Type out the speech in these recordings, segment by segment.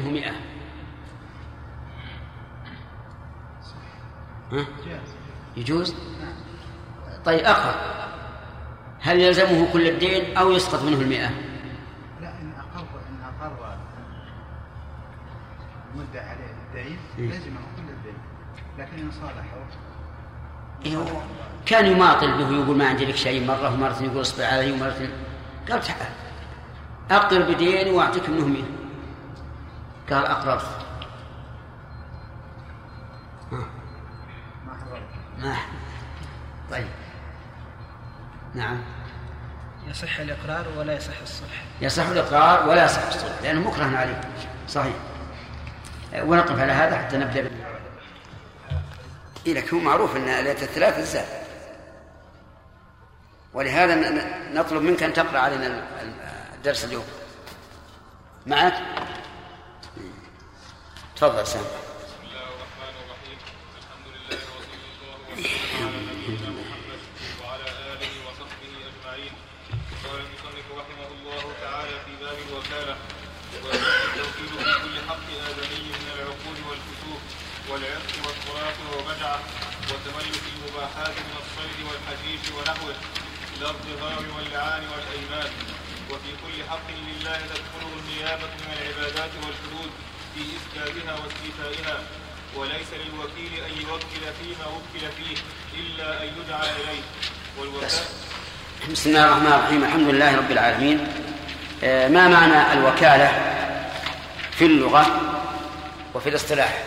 منه 100. يجوز؟ طيب أقرأ، هل يلزمه كل الدين أو يسقط منه 100؟ لا، إن أقر مدة على الدين لازمه كل الدين، لكن إن صالحه كان يماطل به ويقول ما عندي لك شيء، مرة ومرة يقول اصبر علي ومرة، قال تعال أقر بدين وأعطيك منه 100. قال أقررت، ما طيب. نعم، يصح الإقرار ولا يصح الصلح. يصح الإقرار ولا يصح الصلح لأنه مكره عليه. صحيح، ونقف على هذا حتى نبدأ لك. هو معروف أن ليلة الثلاث الزاد، ولهذا نطلب منك أن تقرأ علينا الدرس اليوم. معك؟ تفضل سامي. وعلى آله وصحبه أجمعين. قال المصنف رحمه الله تعالى في باب الوكالة: والتوكيل في كل حق آدمي من العقول والكسوف والعرق والخراف والرجعة وتملك المباحات من الصيد والحشيش ونحوه إلى الضرار واللعان والأيمان. وفي كل حق لله تدخله النيابة من العبادات والحدود في إسكابها واستيفائها، وليس للوكيل أن يوكل فيما وكل فيه إلا أن يدعى إليه. بسم الله الرحمن الرحيم، الحمد لله رب العالمين. ما معنى الوكالة في اللغة وفي الاصطلاح؟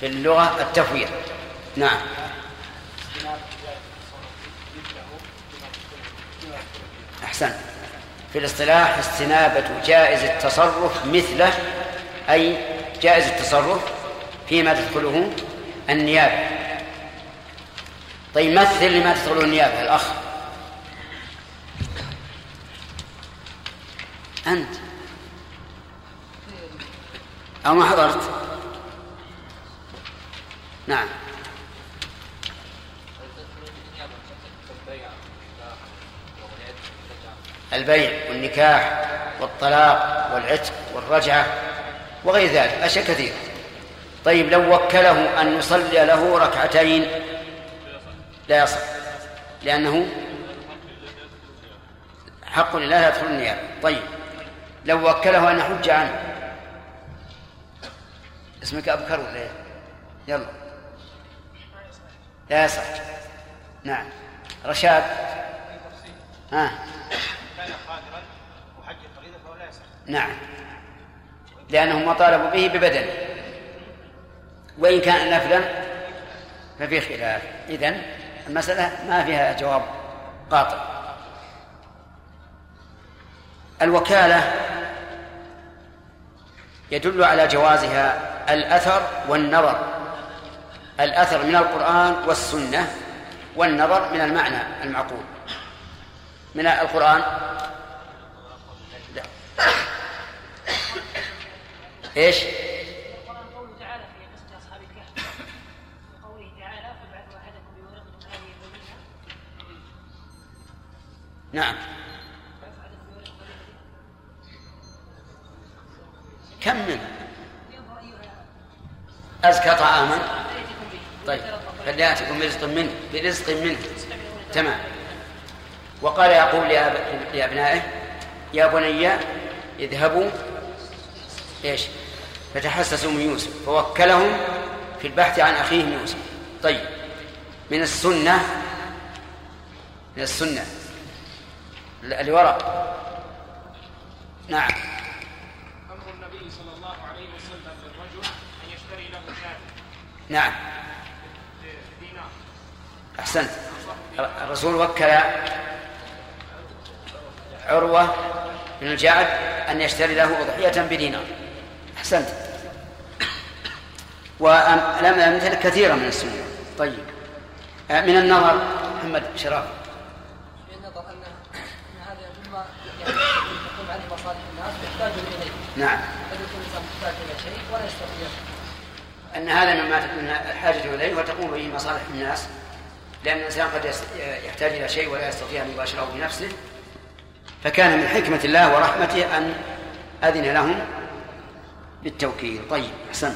في اللغة التفويض. نعم، أحسن. في الاصطلاح استنابة جائز التصرف مثله، أي جائز التصرف فيما تدخله النيابة. طيب، مثل لما تدخله النيابة الأخ أنت، أو ما حضرت؟ نعم، البيع والنكاح والطلاق والعتق والرجعة وغير ذلك، أشياء كثيرة. طيب، لو وكله أن يصلي له ركعتين لا يصح، لأنه حق لله لا يدخل النيابة. طيب، لو وكله أن يحج عنه. اسمك أبكر ولا إيه؟ يلا، لا يصح. نعم، رشاد. ها، نعم، لأنه ما طالبوا به ببدنه، وإن كان نفلا ففي خلاف. إذن المسألة ما فيها جواب قاطع. الوكالة يدل على جوازها الأثر والنظر، الأثر من القرآن والسنة، والنظر من المعنى المعقول. من القرآن ايش؟ القرآن قوله تعالى في قصة أصحاب الكهف، وقوله تعالى فابعث أحدكم بورقكم هذه الرمية. نعم، كمل. أزكى طعاما. طيب، فليأتكم برزق منه، تمام. وقال يعقوب لأبنائه: يا بني اذهبوا ايش؟ فتحسسوا من يوسف، فوكلهم في البحث عن اخيهم يوسف. طيب، من السنه، اللي وراء. نعم، امر النبي صلى الله عليه وسلم للرجل ان يشتري له شاة. نعم، احسنت. الرسول وكل عروة بن الجاعد أن يشتري له أضحية بدينار. أحسنت. ولم أمثل كثيرا من السنة. طيب، من النظر محمد شرافي. من النظر أن هذا مما تقوم عليه مصالح الناس يحتاج إليه. نعم، قد يكون الإنسان محتاج إلى شيء ولا يستطيع. أن هذا مما تكون الحاجة إليه وتقوم به مصالح الناس، لأن الإنسان قد يحتاج إلى شيء ولا يستطيع أن يباشره بنفسه، فكان من حكمة الله ورحمته أن أذن لهم للتوكيد. طيب أحسن.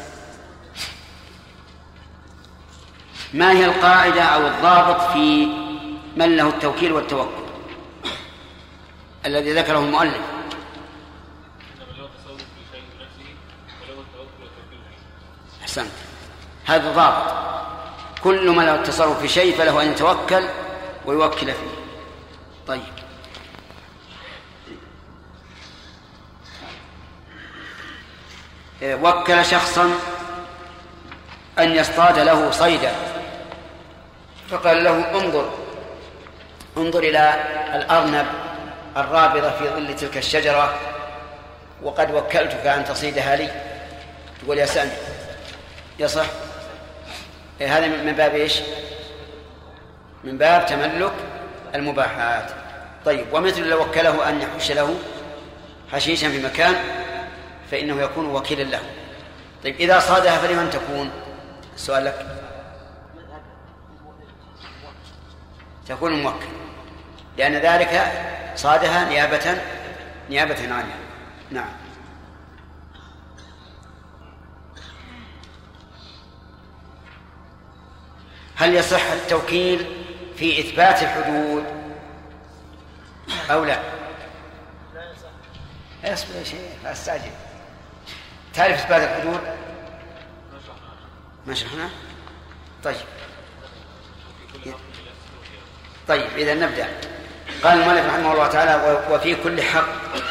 ما هي القاعدة أو الضابط في من له التوكيل والتوكل الذي ذكره المؤلف؟ أحسنت، هذا ضابط، كل ما له التصرف في شيء فله أن يتوكل ويوكل فيه. طيب، وكل شخصا أن يصطاد له صيدا فقال له انظر إلى الأرنب الرابضة في ظل تلك الشجرة وقد وكلتك أن تصيدها لي، تقول يا سامي يصح؟ هذا من باب إيش؟ من باب تملك المباحات. طيب، ومثل لو وكله أن يحش له حشيشا في مكان فإنه يكون وكيلا له. طيب، إذا صادها فلمن تكون؟ السؤال لك، تكون موكل، لأن ذلك صادها نيابة عنها. نعم. هل يصح التوكيل في إثبات الحدود أو لا؟ لا يصح. لا شيء أستعجل. تعرف إثبات الحدود؟ ما شرحنا. طيب إذا نبدأ. قال المؤلف رحمه الله تعالى: وفي كل حق،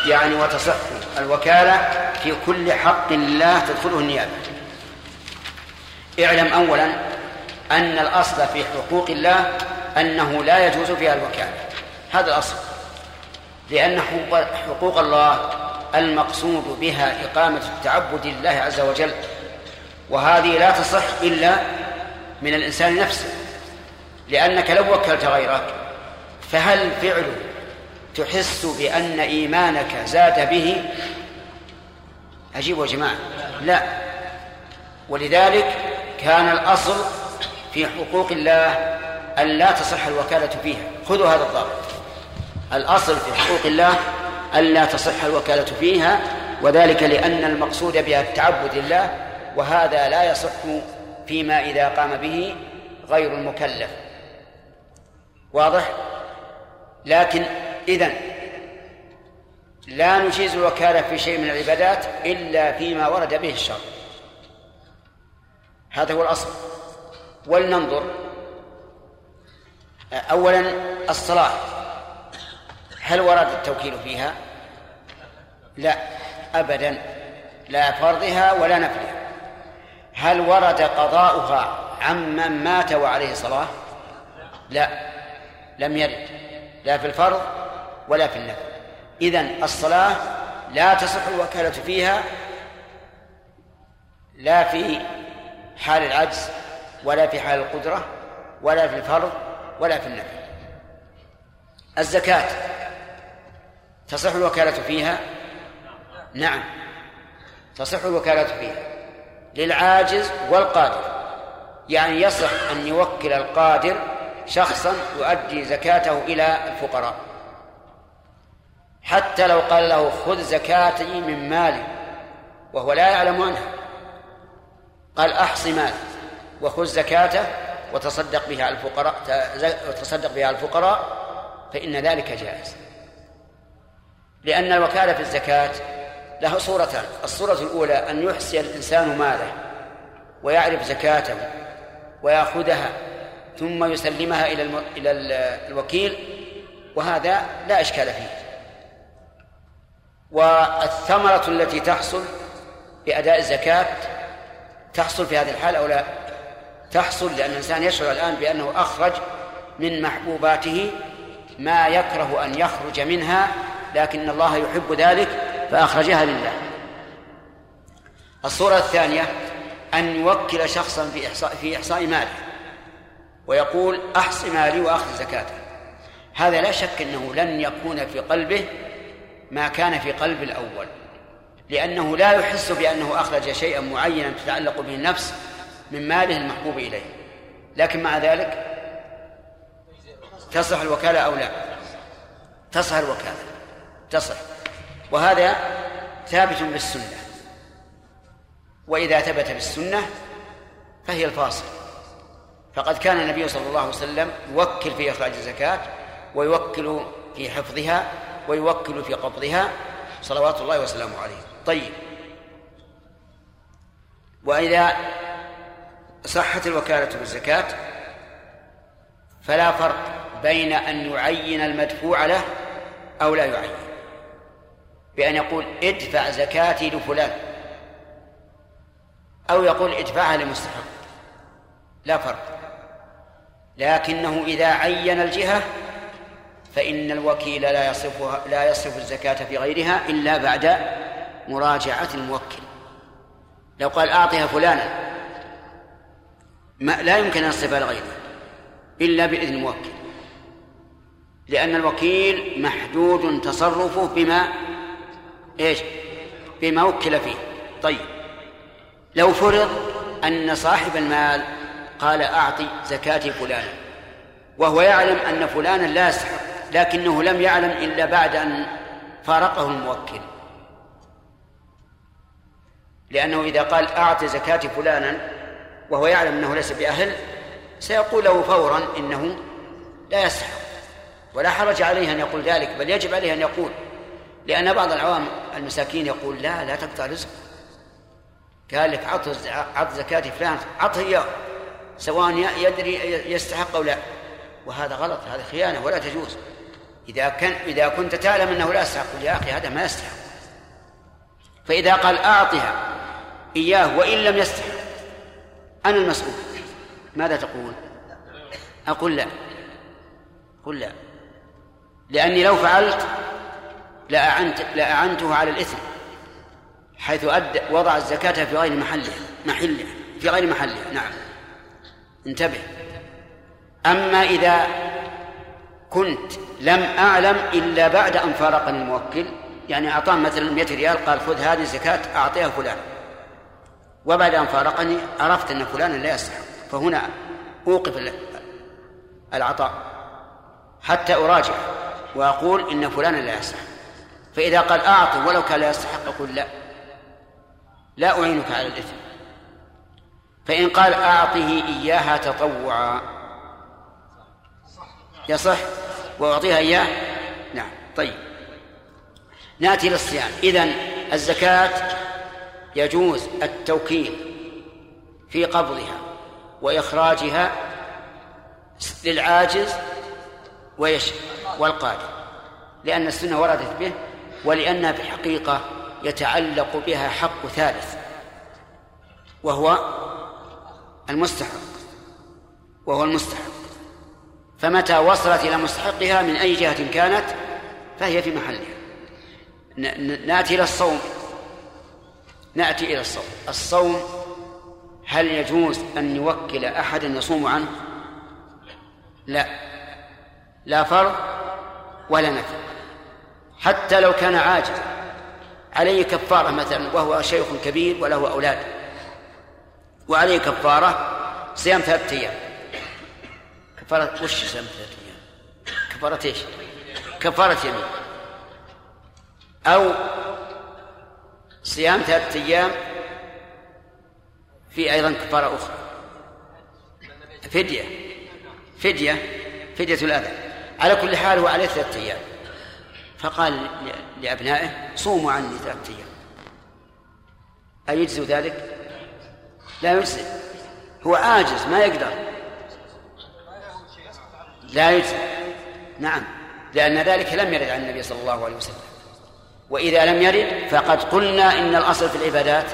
يعني وتصح الوكالة في كل حق لله تدخله النيابة. اعلم أولا أن الأصل في حقوق الله أنه لا يجوز فيها الوكالة، هذا الأصل، لأن حقوق الله المقصود بها إقامة التعبد لله عز وجل، وهذه لا تصح إلا من الإنسان نفسه، لأنك لو وكلت غيرك فهل فعله تحس بأن إيمانك زاد به؟ عجيب يا جماعة، لا. ولذلك كان الأصل في حقوق الله أن لا تصح الوكالة فيها. خذوا هذا الضابط، الأصل في حقوق الله أن لا تصح الوكالة فيها، وذلك لأن المقصود بها التعبد لله، وهذا لا يصح فيما إذا قام به غير المكلف. واضح؟ لكن إذن لا نجيز الوكالة في شيء من العبادات إلا فيما ورد به الشرع، هذا هو الأصل. ولننظر أولا الصلاة، هل ورد التوكيل فيها؟ لا أبدا، لا فرضها ولا نفلها. هل ورد قضاؤها عمن مات وعليه صلاة؟ لا، لم يرد، لا في الفرض ولا في النفل. إذن الصلاة لا تصح الوكالة فيها، لا في حال العجز ولا في حال القدرة ولا في الفرض ولا في النفل. الزكاة تصح الوكالة فيها؟ نعم، تصح الوكالة فيها للعاجز والقادر، يعني يصح أن يوكل القادر شخصا يؤدي زكاته إلى الفقراء، حتى لو قال له خذ زكاتي من مالي وهو لا يعلم عنها، قال أحص مالي وخذ زكاته وتصدق بها على الفقراء، فإن ذلك جائز، لأن الوكالة في الزكاة لها صورتان: الصورة الأولى أن يحصي الإنسان ماله ويعرف زكاته ويأخذها ثم يسلمها إلى الوكيل، وهذا لا إشكال فيه، والثمرة التي تحصل بأداء الزكاة تحصل في هذه الحال أو لا تحصل، لأن الإنسان يشعر الآن بأنه أخرج من محبوباته ما يكره أن يخرج منها، لكن الله يحب ذلك فأخرجها لله. الصورة الثانية أن يوكل شخصا في إحصاء ماله ويقول أحص مالي وأخذ زكاته، هذا لا شك أنه لن يكون في قلبه ما كان في قلب الأول، لأنه لا يحس بأنه أخرج شيئا معينا تتعلق به النفس من ماله المحبوب إليه. لكن مع ذلك تصح الوكالة أو لا؟ تصح الوكالة، تصح، وهذا ثابت بالسنة، وإذا ثبت بالسنة فهي الفاصل. فقد كان النبي صلى الله عليه وسلم يوكل في إخراج الزكاة، ويوكل في حفظها، ويوكل في قبضها صلوات الله وسلامه عليه. طيب، وإذا صحت الوكالة بالزكاة فلا فرق بين أن يعين المدفوع له أو لا يعين، بأن يقول ادفع زكاتي لفلان أو يقول ادفعها لمستحق، لا فرق. لكنه إذا عين الجهة فإن الوكيل لا يصرف الزكاة في غيرها إلا بعد مراجعة الموكل. لو قال أعطها فلانا لا يمكن أن يصرفها لغيره إلا بإذن الموكل، لأن الوكيل محدود تصرفه بما وكل فيه. طيب، لو فرض أن صاحب المال قال أعطي زكاة فلانا وهو يعلم أن فلانا لا يستحق، لكنه لم يعلم إلا بعد أن فارقه الموكل، لأنه إذا قال أعطي زكاة فلانا وهو يعلم أنه ليس بأهل سيقول له فورا إنه لا يستحق، ولا حرج عليه أن يقول ذلك، بل يجب عليه أن يقول، لأن بعض العوام المساكين يقول لا تقطع رزقه، قال لك عط زكاة فلان عطه إياه سواء يدري يستحق أو لا، وهذا غلط، هذا خيانة ولا تجوز. إذا كنت تعلم أنه لا يستحق، يا أخي هذا ما يستحق. فإذا قال أعطها إياه وإن لم يستحق، أنا المسؤول، ماذا تقول؟ أقول لا، لأني لو فعلت لأعنته على الإثم، حيث وضع الزكاة في غير محلها في غير محلها. نعم، انتبه. أما إذا كنت لم أعلم إلا بعد أن فارقني الموكل، يعني أعطاه مثلا 100 ريال، قال خذ هذه الزكاة أعطيها فلان، وبعد أن فارقني عرفت أن فلانا لا يستحق، فهنا أوقف العطاء حتى أراجع وأقول إن فلانا لا يستحق. فإذا قال أعطي ولو كان لا يستحق، أقول لا أعينك على الإثم. فإن قال أعطه إياها تطوعا يصح، وأعطيها إياه. نعم. طيب، نأتي للصيام. إذن الزكاة يجوز التوكيل في قبضها وإخراجها للعاجز والقادر، لأن السنة وردت به، ولأنها في الحقيقة يتعلق بها حق ثالث وهو المستحق، فمتى وصلت إلى مستحقها من أي جهة كانت فهي في محلها. نأتي إلى الصوم. الصوم هل يجوز أن يوكل أحد يصوم عنه؟ لا فرض ولا نفل، حتى لو كان عاجزا عليه كفارة مثلا، وهو شيخ كبير وله أولاد وعليه كفارة صيام 3 أيام. كفارة وش صيام 3 أيام؟ كفارة ايش؟ كفارة يمين، أو صيام 3 أيام في أيضا كفارة أخرى، فدية الأذى. على كل حال هو عليه 3 أيام، فقال لأبنائه صوموا عني 3 أيام. أيجزي ذلك؟ لا يجزي، هو عاجز ما يقدر، لا يجزي. نعم، لأن ذلك لم يرد عن النبي صلى الله عليه وسلم، وإذا لم يرد فقد قلنا إن الأصل في العبادات،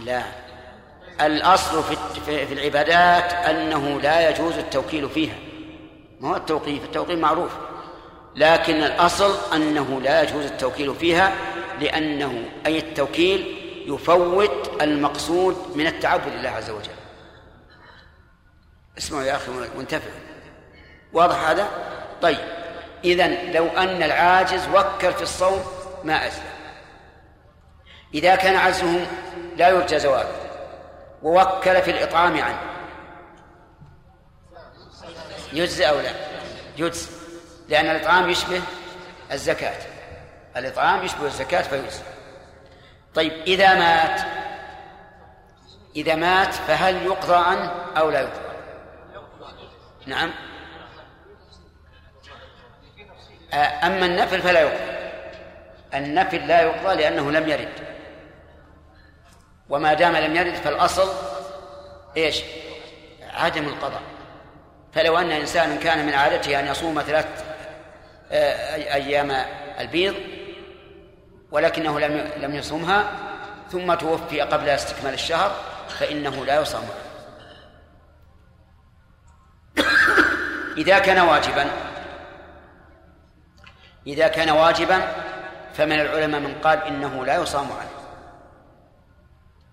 لا، الأصل في العبادات أنه لا يجوز التوكيل فيها. ما هو التوقيف؟ التوقيف معروف، لكن الأصل أنه لا يجوز التوكيل فيها، لأنه أي التوكيل يفوت المقصود من التعبد لله عز وجل. اسمعوا يا أخي وانتبهوا، واضح هذا؟ طيب، إذن لو أن العاجز وكل في الصوم ما أزل، إذا كان عجزهم لا يرجى زوابه ووكل في الإطعام عنه، يجزئ أو لا يجزئ؟ لأن الإطعام يشبه الزكاة، فيجزئ. طيب إذا مات فهل يقضى عنه أو لا يقضى؟ نعم. أما النفل فلا يقضى، النفل لا يقضى لأنه لم يرد، وما دام لم يرد فالأصل إيش؟ عدم القضاء. فلو أن إنسان كان من عادته أن يصوم 3 أيام البيض ولكنه لم يصومها ثم توفي قبل استكمال الشهر فإنه لا يصام. إذا كان واجبا فمن العلماء من قال إنه لا يصام عنه،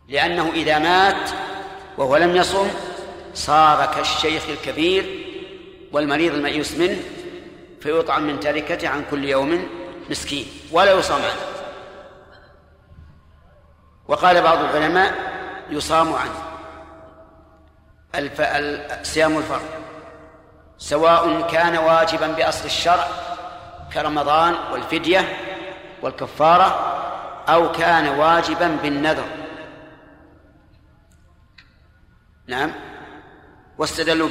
لأنه إذا مات وهو لم يصم صار كالشيخ الكبير والمريض الميؤوس منه، فيطعم من تركته عن كل يوم مسكين ولا يصام عنه. وقال بعض العلماء يصام عنه صيام الفرض سواء كان واجبا بأصل الشرع كرمضان والفدية والكفارة أو كان واجبا بالنذر. نعم. واستدلوا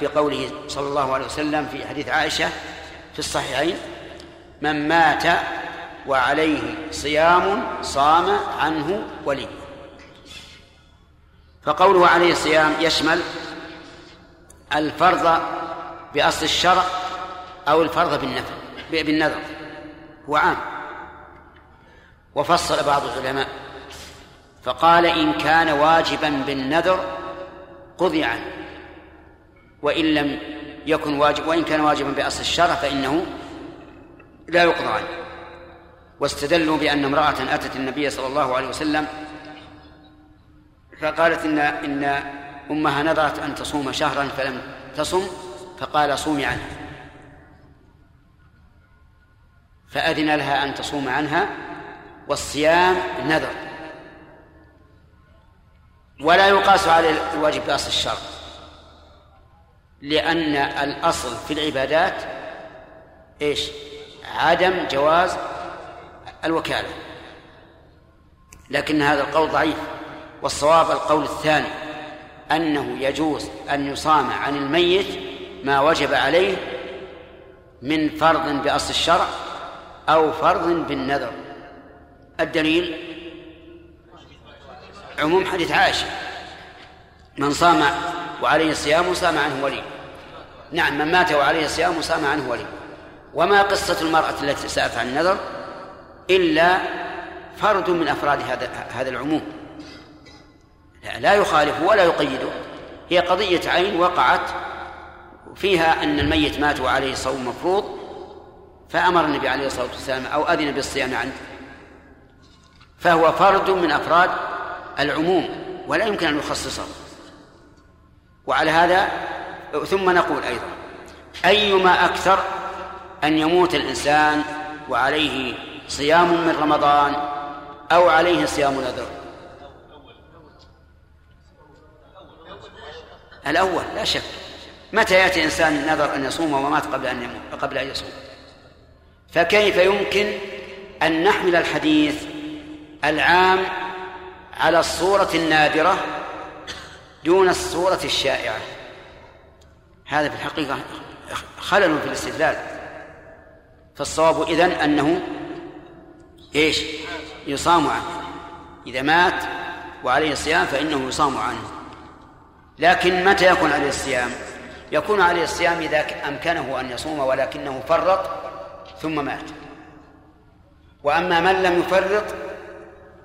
بقوله صلى الله عليه وسلم في حديث عائشة في الصحيحين: من مات وعليه صيام صام عنه ولي. فقوله عليه صيام يشمل الفرض بأصل الشرع أو الفرض بالنذر، هو عام. وفصل بعض العلماء فقال: إن كان واجبا بالنذر قضي عنه، وإن كان واجبا بأصل الشرع فإنه لا يقضى عنه. واستدلوا بأن امرأة أتت النبي صلى الله عليه وسلم فقالت إن أمها نذرت أن تصوم شهرا فلم تصم، فقال: صومي عنه، فأذن لها أن تصوم عنها. والصيام نذر ولا يقاس على الواجب بأصل الشرع، لأن الأصل في العبادات إيش؟ عدم جواز الوكالة. لكن هذا القول ضعيف، والصواب القول الثاني أنه يجوز أن يصام عن الميت ما وجب عليه من فرض بأصل الشرع أو فرض بالنذر. الدليل عموم حديث عائشة: من صام وعليه الصيام صام عنه ولي. نعم، من مات وعليه الصيام صام عنه ولي. وما قصة المرأة التي سألت عن النذر إلا فرد من أفراد هذا العموم، لا يخالفه ولا يقيده، هي قضية عين وقعت فيها أن الميت مات وعليه صوم مفروض فأمر النبي عليه الصلاة والسلام أو أذن بالصيام عنه، فهو فرد من أفراد العموم ولا يمكن أن نخصصه. وعلى هذا ثم نقول أيضا: أيما أكثر أن يموت الإنسان وعليه صيام من رمضان أو عليه صيام نذر؟ الأول لا شك. متى يأتي إنسان نذر أن يصوم ومات قبل أن يصوم؟ فكيف يمكن أن نحمل الحديث العام على الصورة النادرة دون الصورة الشائعة؟ هذا في الحقيقة خلل في الاستدلال. فالصواب إذن أنه إيش؟ يصام عنه. إذا مات وعليه الصيام فإنه يصام عنه. لكن متى يكون عليه الصيام؟ يكون عليه الصيام إذا أمكنه أن يصوم ولكنه فرط ثم مات. وأما من لم يفرط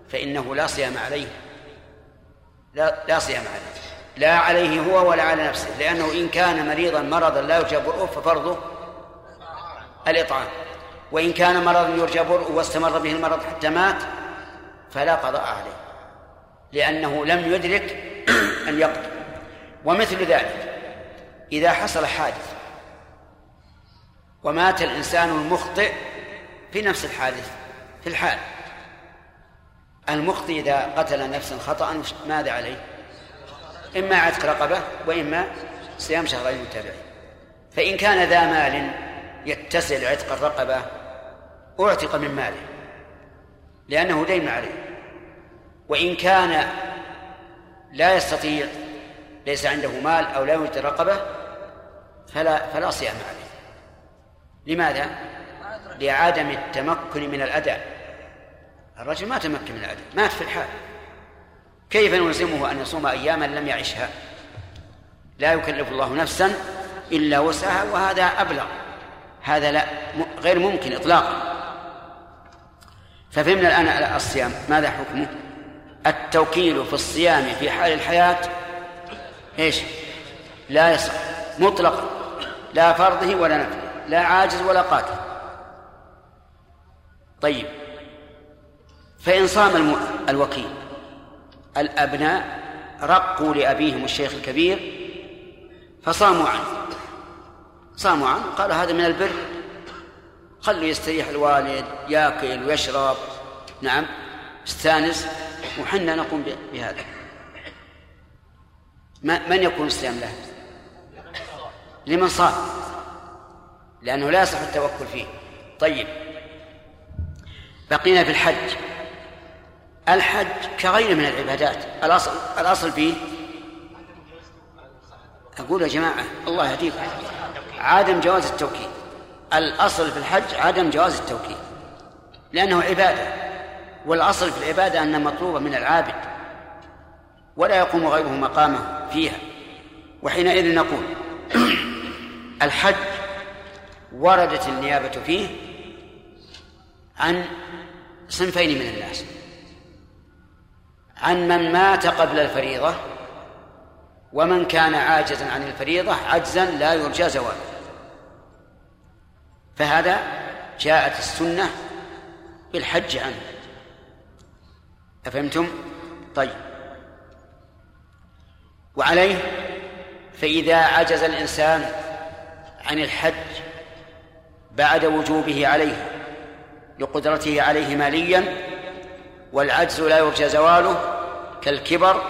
فإنه لا صيام عليه، لا صيام عليه، لا عليه هو ولا على نفسه، لأنه إن كان مرضا لا يرجى برؤه ففرضه الإطعام، وإن كان مرضا يرجى برؤه واستمر به المرض حتى مات فلا قضاء عليه لأنه لم يدرك أن يقضي. ومثل ذلك إذا حصل حادث ومات الإنسان المخطئ في نفس الحادث، في الحال المخطئ إذا قتل نفسا خطأ ماذا عليه؟ إما عتق رقبة وإما صيام 2 شهر متتابعين. فإن كان ذا مال يتسع عتق الرقبة أعتق من ماله، لأنه دين عليه، وإن كان لا يستطيع، ليس عنده مال أو لا يوجد رقبة، فلا صيام عليه. لماذا؟ لعدم التمكن من الأداء. الرجل ما تمكن من الأداء، مات في الحال، كيف نلزمه أن يصوم أياما لم يعشها؟ لا يكلف الله نفسا إلا وسعها، وهذا أبلغ، هذا لا غير ممكن إطلاقا. ففهمنا الآن الصيام ماذا حكمه؟ التوكيل في الصيام في حال الحياة إيش؟ لا يصح مطلقا، لا فرضه ولا نفله، لا عاجز ولا قاتل. طيب، فإن صام الوكيل الأبناء رقوا لأبيهم الشيخ الكبير فصاموا عنه، قالوا هذا من البر، خلوا يستريح الوالد، يأكل ويشرب، نعم استانس، وحنا نقوم بهذا. من يكون الصيام له؟ لمن صام، لأنه لا يصح التوكل فيه. طيب، بقينا في الحج. الحج كغير من العبادات، الأصل فيه، أقول يا جماعة الله يهديكم، عدم جواز التوكيل. الأصل في الحج عدم جواز التوكيل، لأنه عبادة، والأصل في العبادة أنها مطلوبة من العابد ولا يقوم غيره مقامه فيها. وحينئذ نقول الحج وردت النيابة فيه عن صنفين من الناس، عن من مات قبل الفريضة، ومن كان عاجزا عن الفريضة عجزا لا يرجى زواله. فهذا جاءت السنة بالحج عنه، أفهمتم؟ طيب، وعليه فإذا عجز الإنسان عن الحج بعد وجوبه عليه لقدرته عليه ماليا، والعجز لا يرجى زواله كالكبر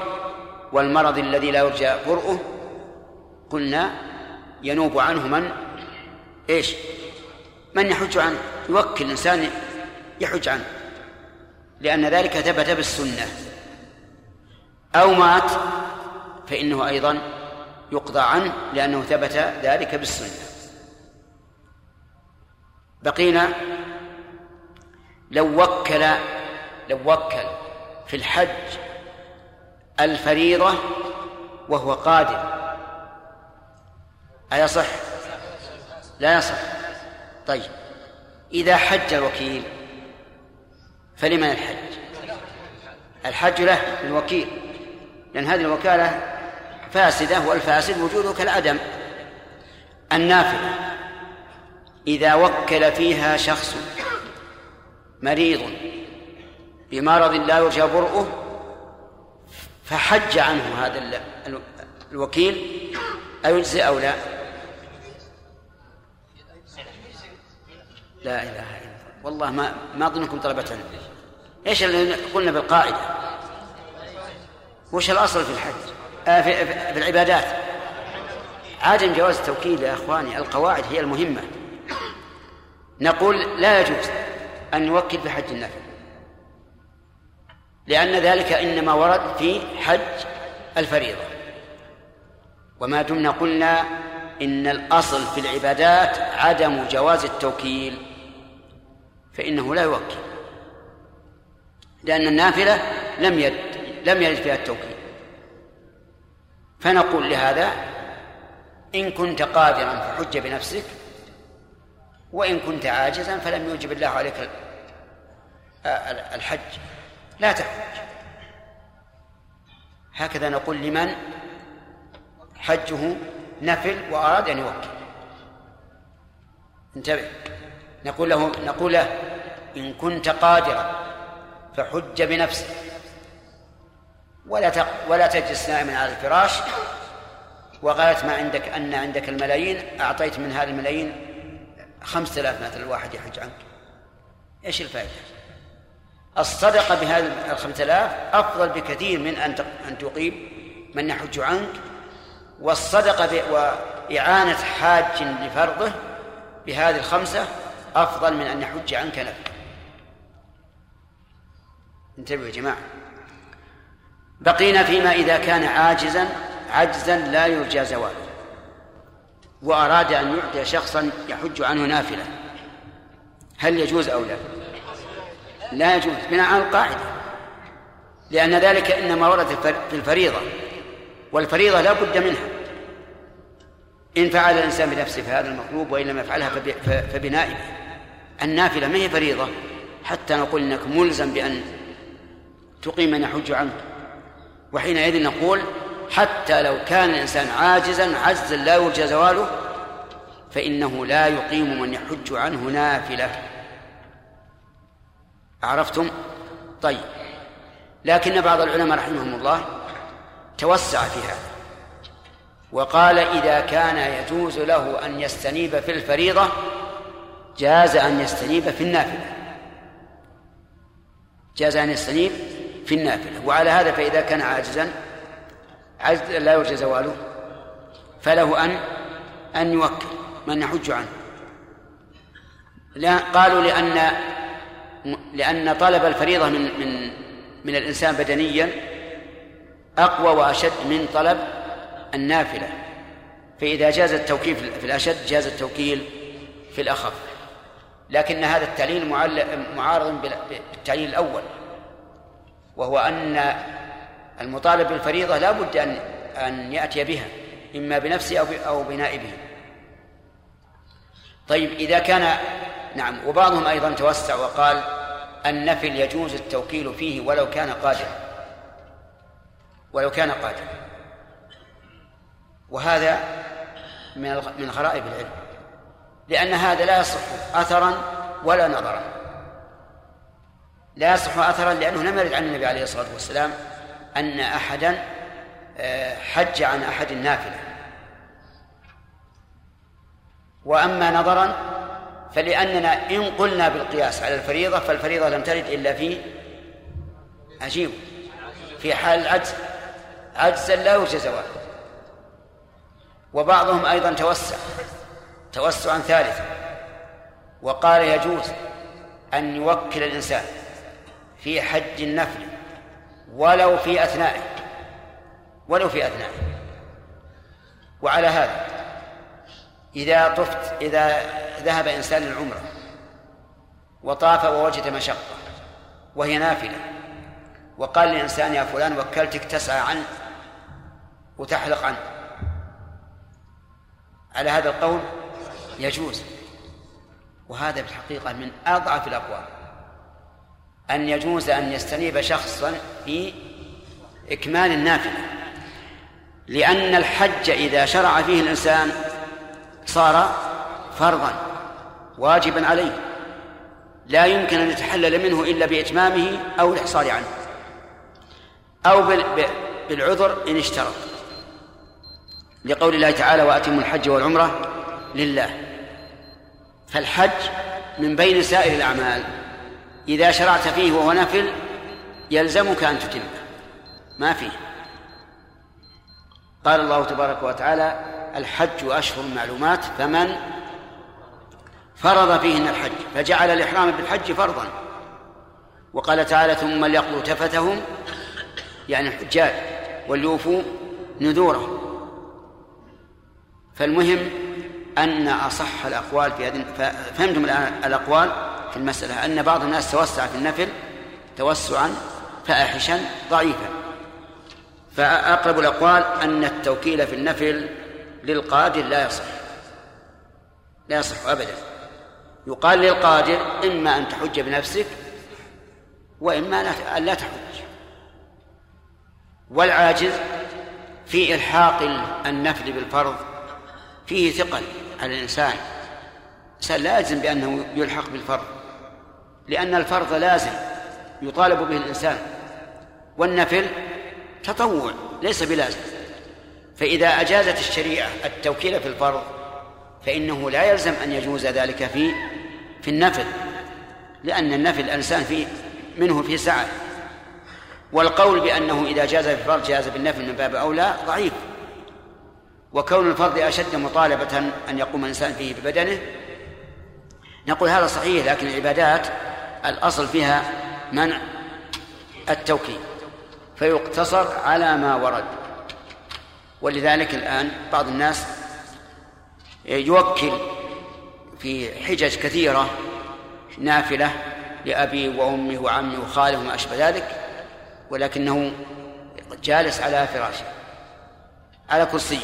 والمرض الذي لا يرجى برؤه، قلنا ينوب عنه من ايش؟ من يحج عنه، يوكل الإنسان يحج عنه، لأن ذلك ثبت بالسنة. أو مات فإنه أيضا يقضى عنه، لأنه ثبت ذلك بالسنة. بقينا لو وكل في الحج الفريضة وهو قادر، أيصح؟ لا يصح. طيب، إذا حج الوكيل فلمن الحج؟ الحج له الوكيل، لأن هذه الوكالة فاسدة، والفاسد وجوده كالعدم. النافلة إذا وكل فيها شخص مريض بمرض لا يرجى برؤه فحج عنه هذا الوكيل، أيجزي أو لا؟ لا إله إلا الله، والله ما أظنكم طلبة علم. إيش اللي قلنا بالقاعدة؟ وش الأصل في الحج في العبادات؟ عدم جواز التوكيل. يا أخواني، القواعد هي المهمة. نقول لا يجوز أن نوكل في حج النفل، لأن ذلك إنما ورد في حج الفريضة، وما دمنا قلنا إن الأصل في العبادات عدم جواز التوكيل فإنه لا يوكل، لأن النافلة لم يرد فيها التوكيل. فنقول لهذا إن كنت قادرا فحج بنفسك، وإن كنت عاجزا فلم يوجب الله عليك الحج، لا تحج. هكذا نقول لمن حجه نفل وأراد أن يوكل. انتبه، نقول له إن كنت قادرا فحج بنفسك، ولا تجلس نائما على الفراش وغاية ما عندك أن عندك الملايين، أعطيت من هذه الملايين 5000 مثلا، الواحد يحج عنك، إيش الفائدة؟ الصدقة بهذه 5000 أفضل بكثير من أن تقيم من يحج عنك، والصدقة وإعانة حاج لفرضه بهذه 5 أفضل من أن يحج عنك نفسك. انتبهوا يا جماعة. بقينا فيما إذا كان عجزا لا يرجى زواله وأراد أن يعطي شخصا يحج عنه نافلة، هل يجوز أو لا؟ لا يجوز بناء على القاعدة، لأن ذلك إنما ورد في الفريضة، والفريضة لا بد منها، إن فعل الإنسان بنفسه فهذا المطلوب، وإن لم يفعلها فبنائبه. النافلة ما هي فريضة حتى نقول إنك ملزم بأن تقيم من يحج عنه، وحينئذ نقول حتى لو كان الإنسان عاجزا عجزا لا يرجى زواله فإنه لا يقيم من يحج عنه نافلة. عرفتم؟ طيب، لكن بعض العلماء رحمهم الله توسع فيها وقال إذا كان يجوز له أن يستنيب في الفريضة جاز أن يستنيب في النافلة، جاز أن يستنيب في النافلة. وعلى هذا فإذا كان عاجزا عجزا لا يرجى زواله فله أن يوكل من يحج عنه. لا، قالوا لأن طلب الفريضة من الإنسان بدنيا أقوى وأشد من طلب النافلة، فإذا جاز التوكيل في الأشد جاز التوكيل في الأخف. لكن هذا التعليل معارض بالتعليل الأول، وهو أن المطالب بالفريضة لا بد أن يأتي بها إما بنفسه أو بنائبه. طيب، إذا كان نعم، وبعضهم أيضا توسع وقال النفل يجوز التوكيل فيه ولو كان قادر، وهذا من غرائب العلم، لأن هذا لا يصح أثرا ولا نظرا، لا يصح أثرا لأنه لم يرد عن النبي عليه الصلاة والسلام أن أحدا حج عن أحد النافلة، وأما نظرا فلأننا إن قلنا بالقياس على الفريضة فالفريضة لم ترد إلا في عجيب في حال العجز عجزا لا يرجى زواله. وبعضهم أيضا توسعا ثالثا وقال يجوز أن يوكل الإنسان في حج النفل ولو في أثنائه. وعلى هذا إذا ذهب إنسان للعمرة وطاف ووجد مشقة وهي نافلة، وقال لإنسان يا فلان وكلتك تسعى عنه وتحلق عنه، على هذا القول يجوز. وهذا في الحقيقة من أضعف الأقوال، أن يجوز أن يستنيب شخصا في إكمال النافلة، لأن الحج إذا شرع فيه الإنسان صار فرضا واجبا عليه، لا يمكن أن يتحلل منه إلا بإتمامه أو الإحصار عنه أو بالعذر إن اشترط، لقول الله تعالى وأتموا الحج والعمرة لله. فالحج من بين سائر الأعمال إذا شرعت فيه وهو نفل يلزمك أن تتمه، ما فيه. قال الله تبارك وتعالى الحج أشهر معلومات فمن فرض فيهن الحج فجعل الإحرام بالحج فرضا. وقال تعالى ثم ليقضوا تفتهم، يعني الحجاج، وليوفوا نذورهم. فالمهم أن أصح الأقوال في هذه، فهمتم الآن الأقوال في المسألة، أن بعض الناس توسع في النفل توسعا فاحشا ضعيفا، فأقرب الأقوال أن التوكيل في النفل للقادر لا يصح أبدا. يقال للقادر إما أن تحج بنفسك وإما أن لا تحج، والعاجز في إلحاق النفل بالفرض فيه ثقل على الإنسان لا يلزم بأنه يلحق بالفرض، لأن الفرض لازم يطالب به الإنسان، والنفل تطوع ليس بلازم. فإذا أجازت الشريعة التوكيل في الفرض فإنه لا يلزم أن يجوز ذلك في النفل، لأن النفل الإنسان منه سعة. والقول بأنه إذا جاز في الفرض جاز بالنفل من باب أولى ضعيف، وكون الفرض أشد مطالبة أن يقوم الإنسان فيه ببدنه نقول هذا صحيح، لكن العبادات الأصل فيها منع، التوكيد، فيقتصر على ما ورد. ولذلك الآن بعض الناس يوكل في حجج كثيرة نافلة لأبي وأمي وعمي وخاله وما أشبه ذلك، ولكنه جالس على فراشه على كرسي.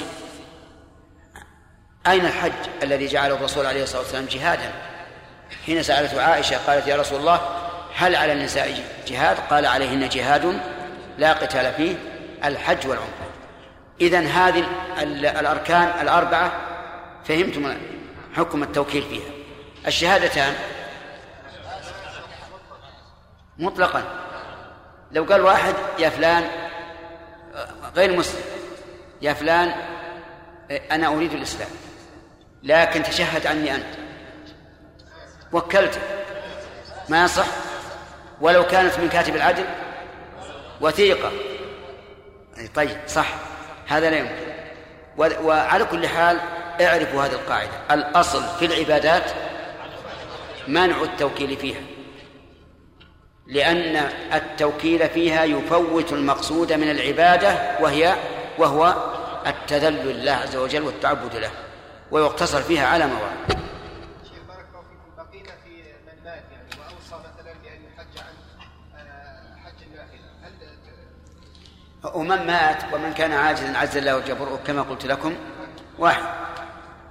أين الحج الذي جعله الرسول عليه الصلاة والسلام جهادا؟ حين سألته عائشة قالت: يا رسول الله، هل على النساء جهاد؟ قال: عليهن جهاد لا قتال فيه، الحج والعمرة. إذن هذه الأركان الأربعة فهمتم حكم التوكيل فيها. الشهادتان مطلقا، لو قال واحد: يا فلان غير مسلم، يا فلان أنا أريد الإسلام لكن تشهد عني أنت، وكلتك، ما يصح ولو كانت من كاتب العدل وثيقة. طيب صح، هذا لا يمكن. وعلى كل حال اعرفوا هذه القاعدة: الأصل في العبادات منع التوكيل فيها، لأن التوكيل فيها يفوت المقصود من العبادة وهو التذلل لله عز وجل والتعبد له، ويقتصر فيها على ما ورد. شيخ بارك الله فيكم، بقينا في من مات وأوصى مثلا بأن يحج عن حج النافلة، ومن مات ومن كان عاجزا عز الله وجبره كما قلت لكم واحد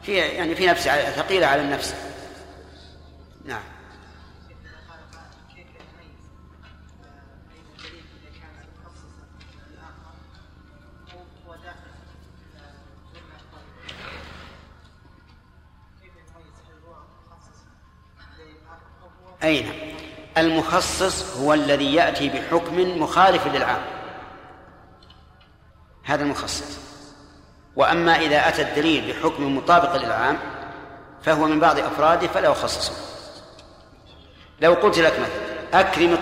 في نفسه ثقيلة على النفس. نعم. أين المخصص؟ هو الذي يأتي بحكم مخالف للعام، هذا المخصص. وأما إذا أتى الدليل بحكم مطابق للعام فهو من بعض أفراده فلا يخصصه. لو قلت لك مثلا: أكرم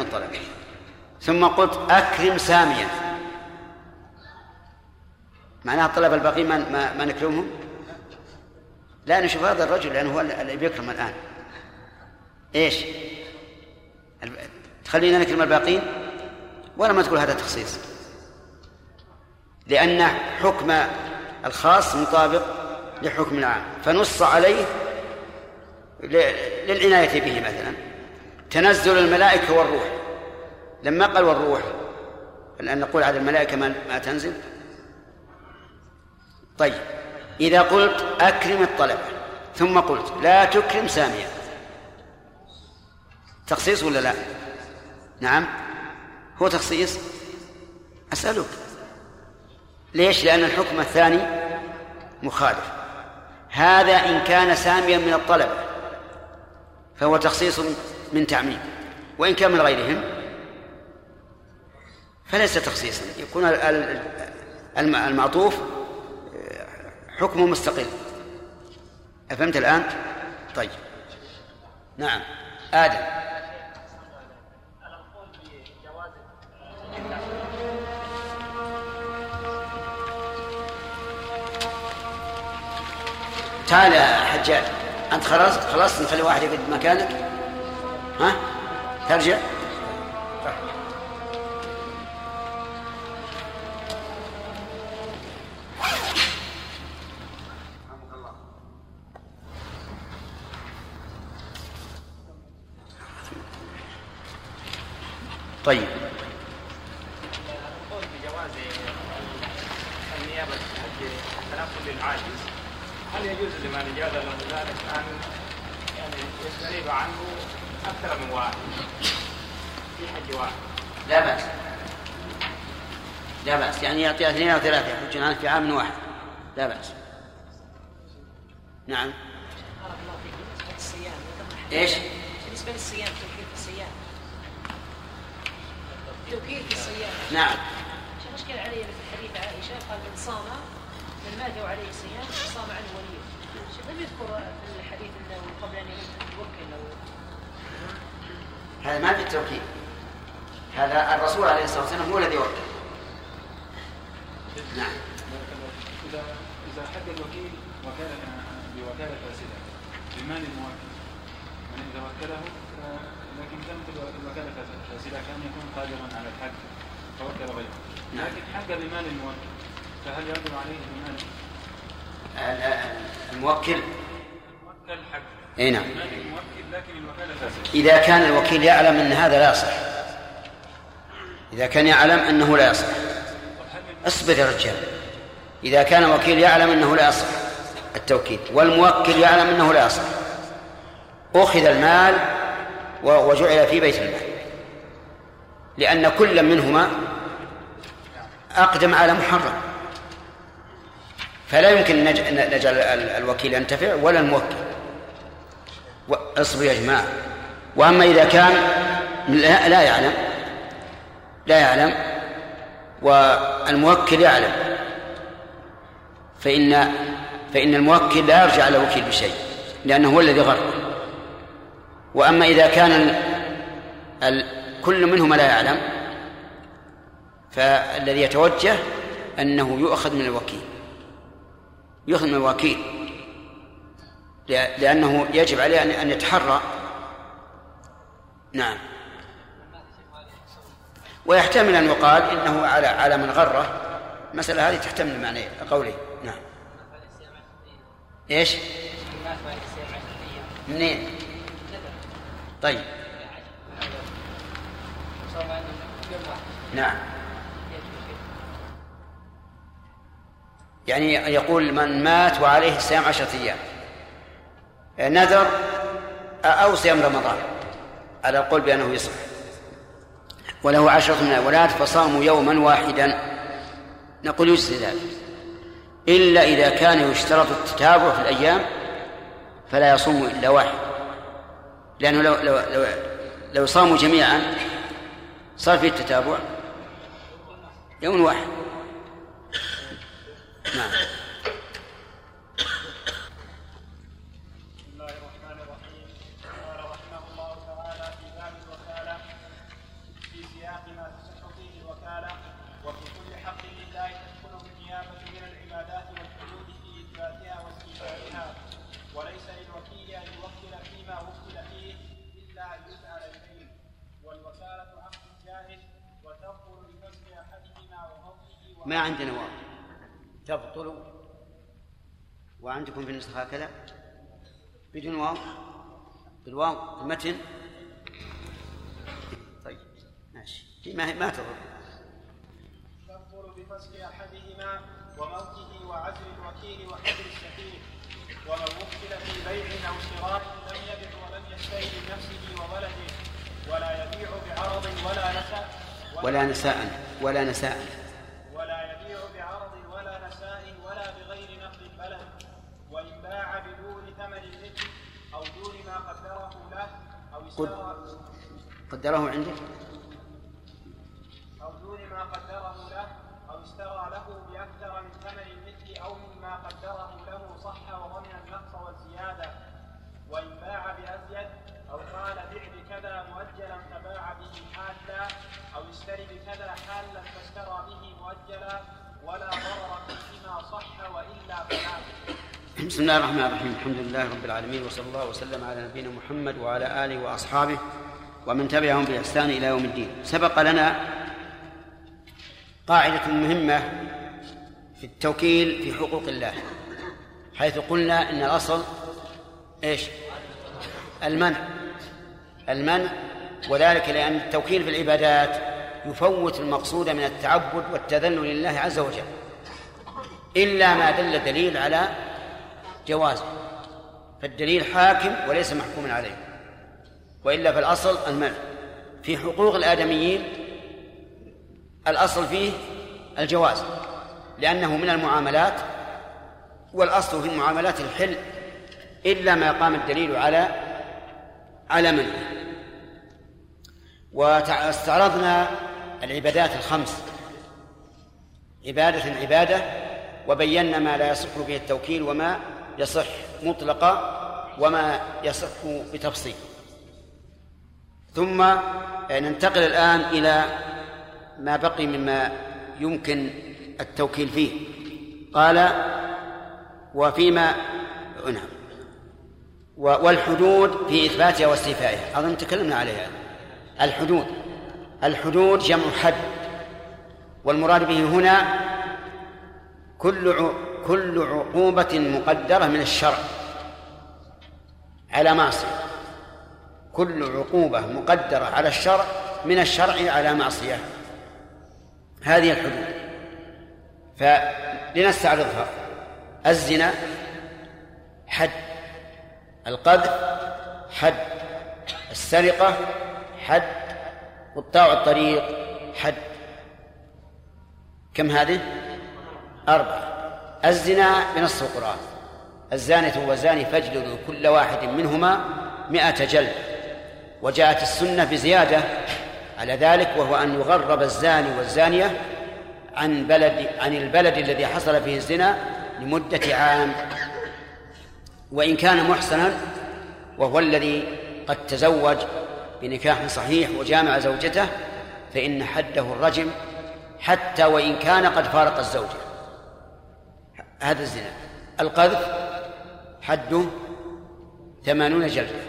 الطلبة، ثم قلت: أكرم ساميا، معناها الطلبة الباقي ما نكرمهم؟ لا، نشوف هذا الرجل لأنه هو اللي بيكرم الآن، ايش تخلينا نكرم الباقين؟ ولا ما تقول هذا تخصيص، لأن حكم الخاص مطابق لحكم العام، فنص عليه للعناية به. مثلا تنزل الملائكة والروح، لما قال والروح، الآن نقول على الملائكة ما تنزل. طيب، إذا قلت أكرم الطلبة ثم قلت لا تكرم سامية، تخصيص ولا لا؟ نعم، هو تخصيص. أسألك ليش؟ لأن الحكم الثاني مخالف. هذا إن كان ساميا من الطلبة فهو تخصيص من تعميم، وإن كان من غيرهم فليس تخصيصا، يكون المعطوف حكمه مستقل. أفهمت الآن؟ طيب. نعم. آدم، تعال يا حجاج، أنت خلصت نخلي واحد يقعد مكانك؟ ها؟ ترجع؟ طيب. القول بجواز النيابة التنفل للعاجز، هل يجوز لمن جاز له ذلك أن يستنيب عنه أكثر من واحد في حج واحد؟ لا بأس، يعني يعطي 2 أو 3 يحجون عنه في عام واحد، لا بأس. نعم. إيش؟ بالنسبة للصيام، توكيل في الصيام. نعم. مشكل علي في حديث عائشة قال: من صام من مات وعليه صيام صام عنه وليه. لم يذكر في الحديث أنه قبل أن يتوكل. هذا ما في التوكيل، هذا الرسول عليه الصلاة والسلام هو الذي وكل. نعم. إذا حد الوكيل وكاله بوكالة فاسدة بمال الموكل، من إذا وكله لكن تمت الوكالة فاسدة. إذا كان يكون قادرا على الحج توكل غيره، لكن حج بمال الموكل فهل يقدر عليه بمال الموكل؟ الموكل حج إيه نعم، لكن الوكالة فاسدة إذا كان الوكيل يعلم أن هذا لا يصح، إذا كان يعلم أنه لا يصح. اصبر يا رجال، إذا كان وكيل يعلم أنه لا يصح التوكيل والموكل يعلم أنه لا يصح، أخذ المال وجعل في بيت المال، لأن كل منهما أقدم على محرم، فلا يمكن نجعل الوكيل ينتفع ولا الموكل. اصبر يا جماعة. وأما إذا كان لا يعلم والموكل يعلم، فإن الموكل لا يرجع على وكيل بشيء لأنه هو الذي غرق. وأما إذا كان كل منهما لا يعلم، فالذي يتوجه أنه يؤخذ من الوكيل لأنه يجب عليه أن يتحرى. نعم، ويحتمل أن يقال إنه على من غره، مسألة هذه تحتمل معنى قولي. نعم، إيش منين؟ طيب نعم، يعني يقول من مات وعليه صيام 10 أيام نذر أو صيام رمضان على القول بأنه يصح، وله 10 من الأولاد فصاموا يوما واحدا، نقول يجزي ذلك، إلا إذا كان يشترط التتابع في الأيام فلا يصوم إلا واحد، لأنه لو صاموا جميعا صار فيه التتابع يوم واحد. نعم. ما عندنا واضح تبطل، وعندكم في النسخة هكذا بدون واو، بالواو المتن. طيب ماشي، ما تضر تبطل بفصل أحدهما وموته وعزل الوكيل وحجر السفيه، ومن وكل في بيع أو شراء لم يبع ولم يشتري بنفسه وولده، ولا يبيع بعرض ولا نساء قدره عندك أو دون ما قدره له، أو اشترى له بأكثر من ثمن المثل أو مما قدره له صح وضمن النقص والزيادة، وإن باع بأزيد أو قال بع بكذا مؤجلا فباع به حالا، أو اشتري بكذا حالا فاشترى به مؤجلا، ولا ضرر فيما صح وإلا فلا. بسم الله الرحمن الرحيم، الحمد لله رب العالمين، وصلى الله وسلم على نبينا محمد وعلى آله وأصحابه ومن تبعهم بإحسان إلى يوم الدين. سبق لنا قاعدة مهمة في التوكيل في حقوق الله، حيث قلنا إن الأصل إيش؟ المنع، وذلك لأن التوكيل في العبادات يفوت المقصود من التعبد والتذلل لله عز وجل، إلا ما دل دليل على جوازه، فالدليل حاكم وليس محكوم عليه، وإلا فالأصل المنع. في حقوق الآدميين الأصل فيه الجواز، لأنه من المعاملات، والأصل في المعاملات الحل، إلا ما قام الدليل على منعه. واستعرضنا العبادات 5 عبادة، وبينا ما لا يصح به التوكيل وما يصح مطلقا وما يصح بتفصيل. ثم ننتقل الآن إلى ما بقي مما يمكن التوكيل فيه. قال وفيما أنهم والحدود في إثباتها واستيفائها، أظن تكلمنا عليها. الحدود الحدود جمع حد، والمراد به هنا كل عقوبة مقدرة من الشرع على معصية، كل عقوبة مقدرة على الشرع من الشرع على معصية، هذه الحدود. فلنستعرضها: الزنا حد، القذف حد، السرقة حد، قطاع الطريق حد. كم هذه؟ 4. الزنا بنص القرآن: الزانية والزاني فاجلدوا كل واحد منهما 100 جلد. وجاءت السنة بزيادة على ذلك، وهو أن يغرب الزاني والزانية عن البلد الذي حصل فيه الزنا لمدة عام، وإن كان محسنا وهو الذي قد تزوج بنكاح صحيح وجامع زوجته فإن حده الرجم حتى وإن كان قد فارق الزوجة. هذا الزنا. القذف حده 80 جلدة.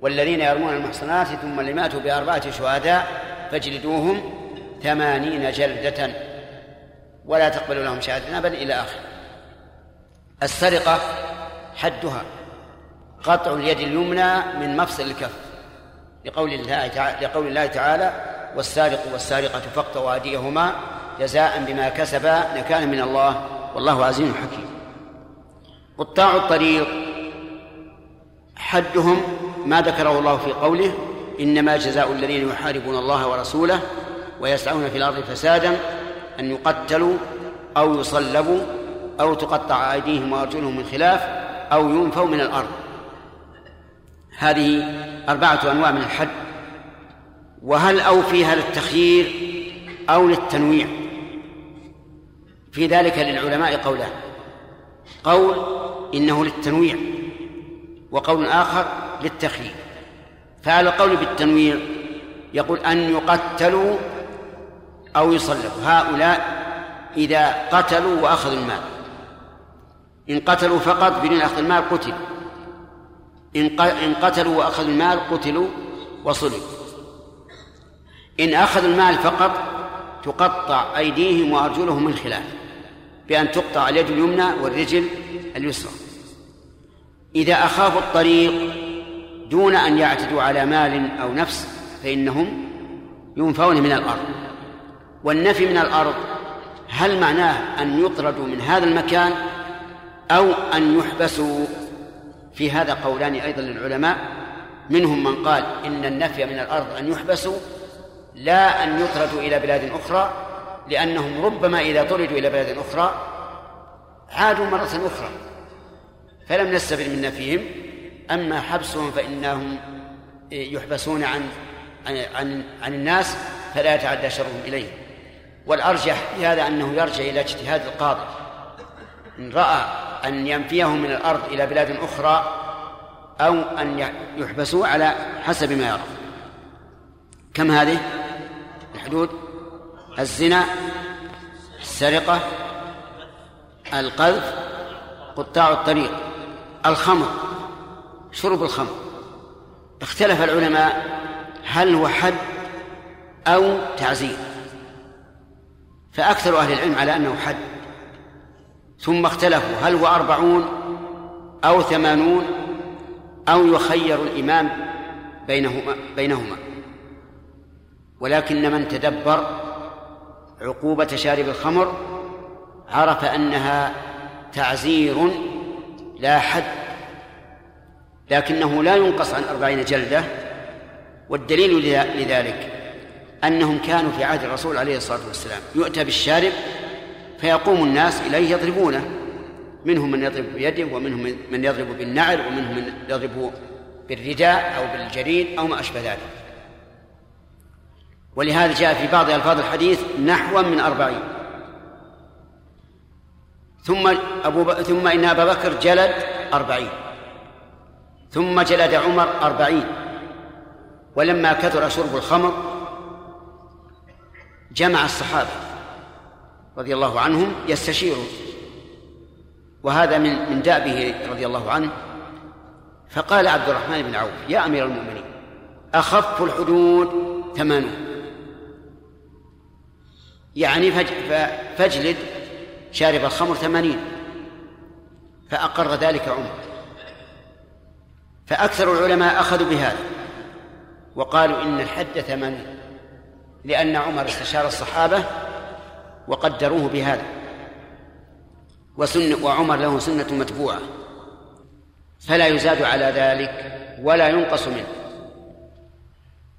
والذين يرمون المحصنات ثم لم يأتوا ب4 شهداء فاجلدوهم 80 جلدة ولا تقبلوا لهم شهادة أبدا إلى آخر. السرقة حدها قطع اليد اليمنى من مفصل الكف، لقول الله تعالى: والسارق والسارقة فاقطعوا أيديهما جزاء بما كسبا نكالا من الله والله عزيز حكيم. قطاع الطريق حدهم ما ذكره الله في قوله: إنما جزاء الذين يحاربون الله ورسوله ويسعون في الأرض فسادا أن يقتلوا أو يصلبوا أو تقطع أيديهم وأرجلهم من خلاف أو ينفوا من الأرض. هذه 4 أنواع من الحد. وهل أو فيها للتخيير أو للتنويع؟ في ذلك للعلماء قولان: قول إنه للتنويع، وقول آخر للتخيير. فعلى القول بالتنويع يقول: أن يقتلوا أو يصلبوا. هؤلاء إذا قتلوا وأخذوا المال، إن قتلوا فقط بدون أخذ المال قتلوا، إن قتلوا وأخذوا المال قتلوا وصلبوا. إن أخذوا المال فقط تقطع أيديهم وأرجلهم من خلاف، بأن تقطع اليد اليمنى والرجل اليسرى. إذا أخافوا الطريق دون أن يعتدوا على مال أو نفس فإنهم ينفون من الأرض. والنفي من الأرض هل معناه أن يطردوا من هذا المكان أو أن يحبسوا؟ في هذا قولان أيضا للعلماء، منهم من قال إن النفي من الأرض أن يحبسوا لا أن يطردوا إلى بلاد أخرى، لأنهم ربما إذا طردوا إلى بلاد أخرى عادوا مرة أخرى فلم نستفد من نفيهم. أما حبسهم فإنهم يحبسون عن الناس فلا يتعدى شرهم إليه. والأرجح في هذا أنه يرجع إلى اجتهاد القاضي، إن رأى أن ينفيهم من الأرض إلى بلاد أخرى أو أن يحبسوا على حسب ما يرى. كم هذه الحدود؟ الزنا، السرقة، القذف، قطاع الطريق، الخمر، شرب الخمر. اختلف العلماء هل هو حد أو تعزير، فأكثر أهل العلم على أنه حد، ثم اختلفوا هل هو 40 أو 80 أو يخير الإمام بينهما. ولكن من تدبر عقوبة شارب الخمر عرف أنها تعزير لا حد، لكنه لا ينقص عن 40 جلدة. والدليل لذلك أنهم كانوا في عهد الرسول عليه الصلاة والسلام يؤتى بالشارب فيقوم الناس إليه يضربونه، منهم من يضرب بيده ومنهم من يضرب بالنعل ومنهم من يضرب بالرداء أو بالجريد أو ما أشبه ذلك. ولهذا جاء في بعض ألفاظ الحديث نحو من 40. ثم إن أبا بكر جلد 40، ثم جلد عمر 40. ولما كثر شرب الخمر جمع الصحابة رضي الله عنهم يستشيرون، وهذا من دأبه رضي الله عنه. فقال عبد الرحمن بن عوف: يا أمير المؤمنين، أخف الحدود 80، يعني فاجلد شارب الخمر 80، فأقر ذلك عمر. فأكثر العلماء أخذوا بهذا وقالوا إن الحد 80، لأن عمر استشار الصحابة وقدروه بهذا، وعمر له سنة متبوعة، فلا يزاد على ذلك ولا ينقص منه،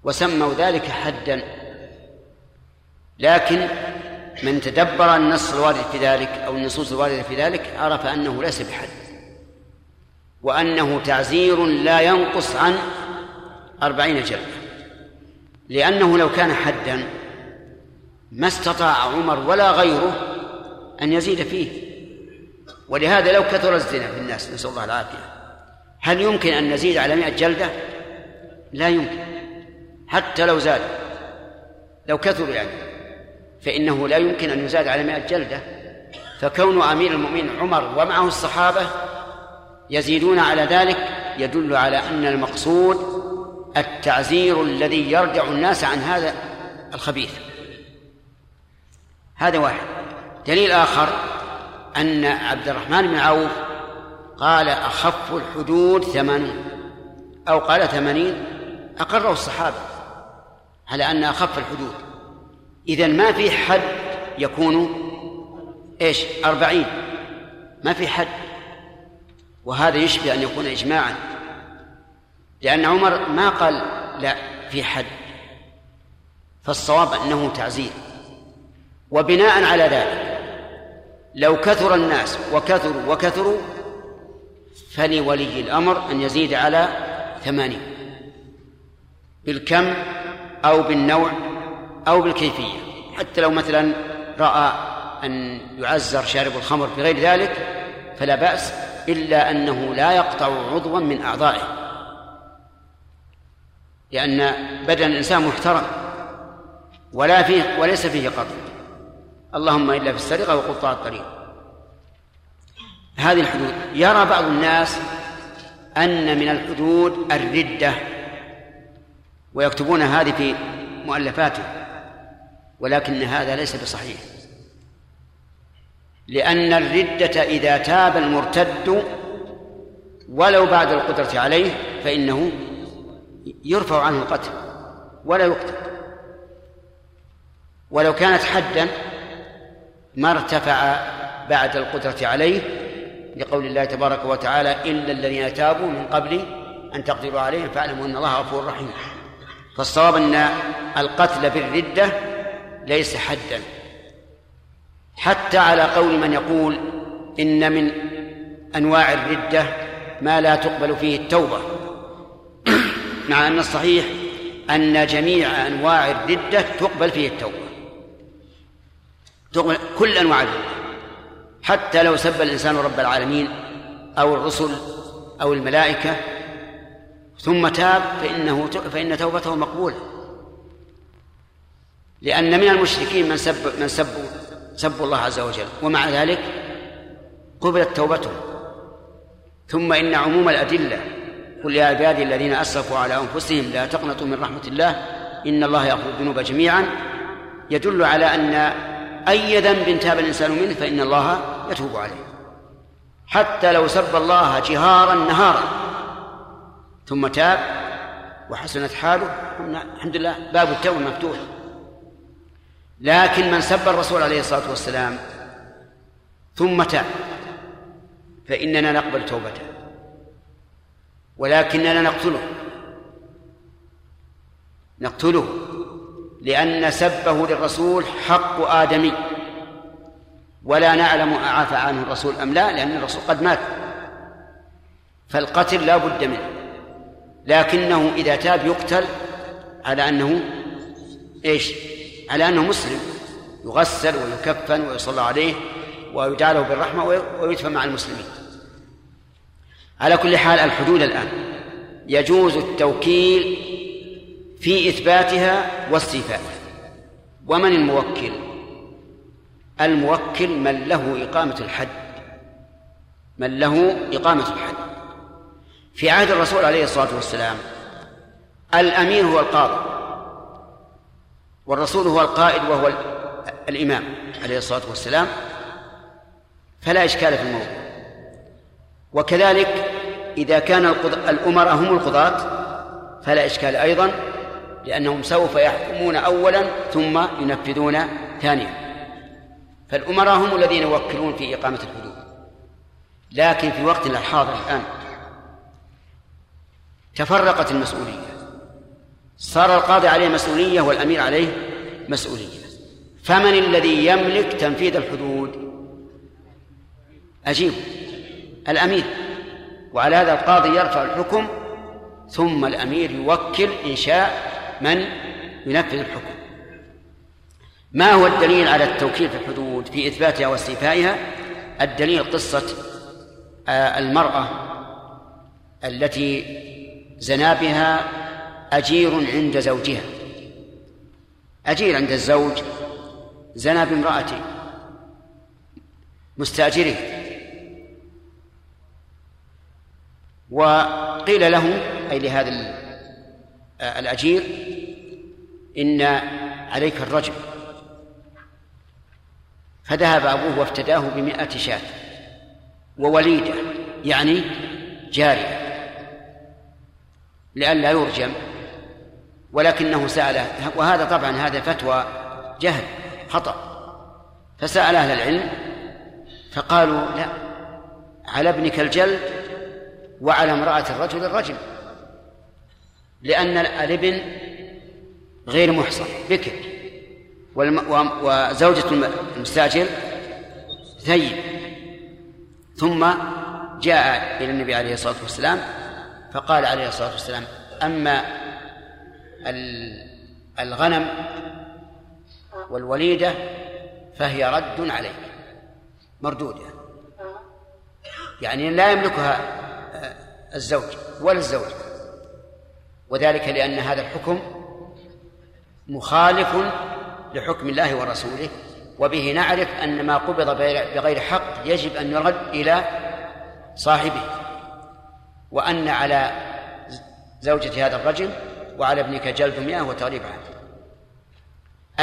وسموا ذلك حداً. لكن من تدبر النص الوارد في ذلك أو النصوص الواردة في ذلك عرف أنه ليس بحد، وأنه تعزير لا ينقص عن 40 جلدة، لأنه لو كان حداً ما استطاع عمر ولا غيره أن يزيد فيه. ولهذا لو كثر الزنا في الناس نسأل الله العافية، هل يمكن أن نزيد على 100 جلدة؟ لا يمكن، حتى لو زاد، لو كثر يعني فإنه لا يمكن أن يزاد على 100 جلدة. فكون أمير المؤمنين عمر ومعه الصحابة يزيدون على ذلك يدل على أن المقصود التعزير الذي يردع الناس عن هذا الخبيث. هذا واحد. دليل آخر أن عبد الرحمن بن عوف قال أخف الحدود 80، أو قال 80، أقره الصحابة على أن أخف الحدود. إذن ما في حد يكون 40، ما في حد، وهذا يشبه أن يكون إجماعا، لأن عمر ما قال لا في حد، فالصواب أنه تعزير. وبناء على ذلك لو كثر الناس وكثروا فلولي الأمر أن يزيد على 80، بالكم أو بالنوع أو بالكيفية، حتى لو مثلا رأى أن يعزر شارب الخمر بغير ذلك فلا بأس، إلا أنه لا يقطع عضوا من أعضائه، لأن بدن الإنسان محترم وليس فيه قطع، اللهم إلا في السرقة وقطع الطريق. هذه الحدود. يرى بعض الناس أن من الحدود الردة، ويكتبون هذه في مؤلفاته، ولكن هذا ليس بصحيح، لأن الردة إذا تاب المرتد ولو بعد القدرة عليه فإنه يرفع عنه القتل ولا يقتل، ولو كانت حدا ما ارتفع بعد القدرة عليه، لقول الله تبارك وتعالى إلا الذين تابوا من قبل أن تقدروا عليهم فاعلموا أن الله غفور رحيم. فالصواب أن القتل بالردة ليس حدا، حتى على قول من يقول إن من أنواع الردة ما لا تقبل فيه التوبة، مع أن الصحيح أن جميع أنواع الردة تقبل فيه التوبة، تقبل كل أنواع الردة، حتى لو سب الإنسان رب العالمين أو الرسل أو الملائكة ثم تاب فإن توبته مقبولة، لأن من المشركين من سبوا الله عز وجل، ومع ذلك قبلت توبته. ثم إن عموم الأدلة قل يا عبادي الذين أسرفوا على أنفسهم لا تقنطوا من رحمة الله إن الله يغفر الذنوب جميعا يدل على أن أي ذنب تاب الإنسان منه فإن الله يتوب عليه، حتى لو سب الله جهارا نهارا ثم تاب وحسنت حاله الحمد لله باب التوبة مفتوح. لكن من سب الرسول عليه الصلاة والسلام ثم تاب فإننا نقبل توبته ولكننا نقتله، لأن سبه للرسول حق آدمي، ولا نعلم أعاف عنه الرسول أم لا، لأن الرسول قد مات، فالقتل لا بد منه، لكنه إذا تاب يقتل على أنه على أنه مسلم، يغسل ويكفن ويصلى عليه ويدعى بالرحمة ويدفن مع المسلمين. على كل حال الحدود الآن يجوز التوكيل في إثباتها واستيفائها. ومن الموكل؟ الموكل من له إقامة الحد، من له إقامة الحد. في عهد الرسول عليه الصلاة والسلام الأمير هو القاضي والرسول هو القائد وهو الإمام عليه الصلاة والسلام، فلا إشكال في الموضوع. وكذلك إذا كان الأمراء هم القضاة فلا إشكال أيضا، لأنهم سوف يحكمون أولا ثم ينفذون ثانيا، فالأمراء هم الذين يوكلون في إقامة الحدود. لكن في وقتنا الحاضر الآن تفرقت المسؤولية، صار القاضي عليه مسؤولية والأمير عليه مسؤولية، فمن الذي يملك تنفيذ الحدود؟ أجيب الأمير. وعلى هذا القاضي يرفع الحكم ثم الأمير يوكل إن شاء من ينفذ الحكم. ما هو الدليل على التوكيل في الحدود في إثباتها واستيفائها؟ الدليل قصة المرأة التي زنا بها أجير عند زوجها، أجير عند الزوج زنا بامرأته مستأجره، وقيل له أي لهذا الأجير إن عليك الرجم، فذهب أبوه وافتداه ب100 شاة ووليدة يعني جارية لئلا يرجم، ولكنه سأل، وهذا طبعا هذا فتوى جهل خطأ، فسأل أهل العلم فقالوا لا، على ابنك الجلد وعلى امرأة الرجل الرجم، لأن الابن غير محصن بكر وزوجة المستأجر ثيب. ثم جاء إلى النبي عليه الصلاة والسلام فقال عليه الصلاة والسلام أما الغنم والوليدة فهي رد عليك مردودة، يعني لا يملكها الزوج ولا الزوج، وذلك لأن هذا الحكم مخالف لحكم الله ورسوله، وبه نعرف أن ما قبض بغير حق يجب أن يرد إلى صاحبه، وأن على زوجة هذا الرجل وعلى ابنك جلد 100 وتغريب عام.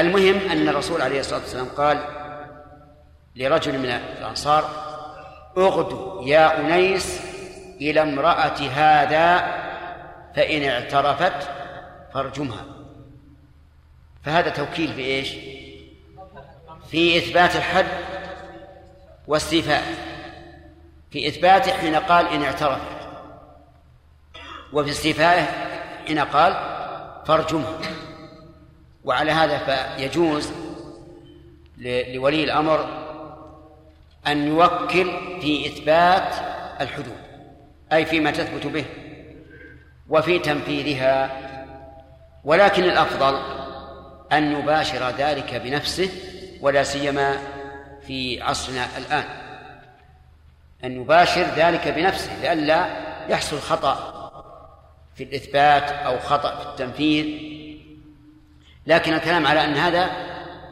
المهم أن الرسول عليه الصلاة والسلام قال لرجل من الأنصار اغدو يا أنيس إلى امرأة هذا فإن اعترفت فارجمها. فهذا توكيل في إيش؟ في إثبات الحد واستيفاء، في إثباته حين قال إن اعترفت، وفي استيفائه حين قال فارجمها. وعلى هذا فيجوز لولي الأمر أن يوكل في إثبات الحدود، أي فيما تثبت به وفي تنفيذها، ولكن الأفضل أن يباشر ذلك بنفسه، ولا سيما في عصرنا الآن أن يباشر ذلك بنفسه لئلا يحصل خطأ في الإثبات أو خطأ في التنفيذ. لكن الكلام على أن هذا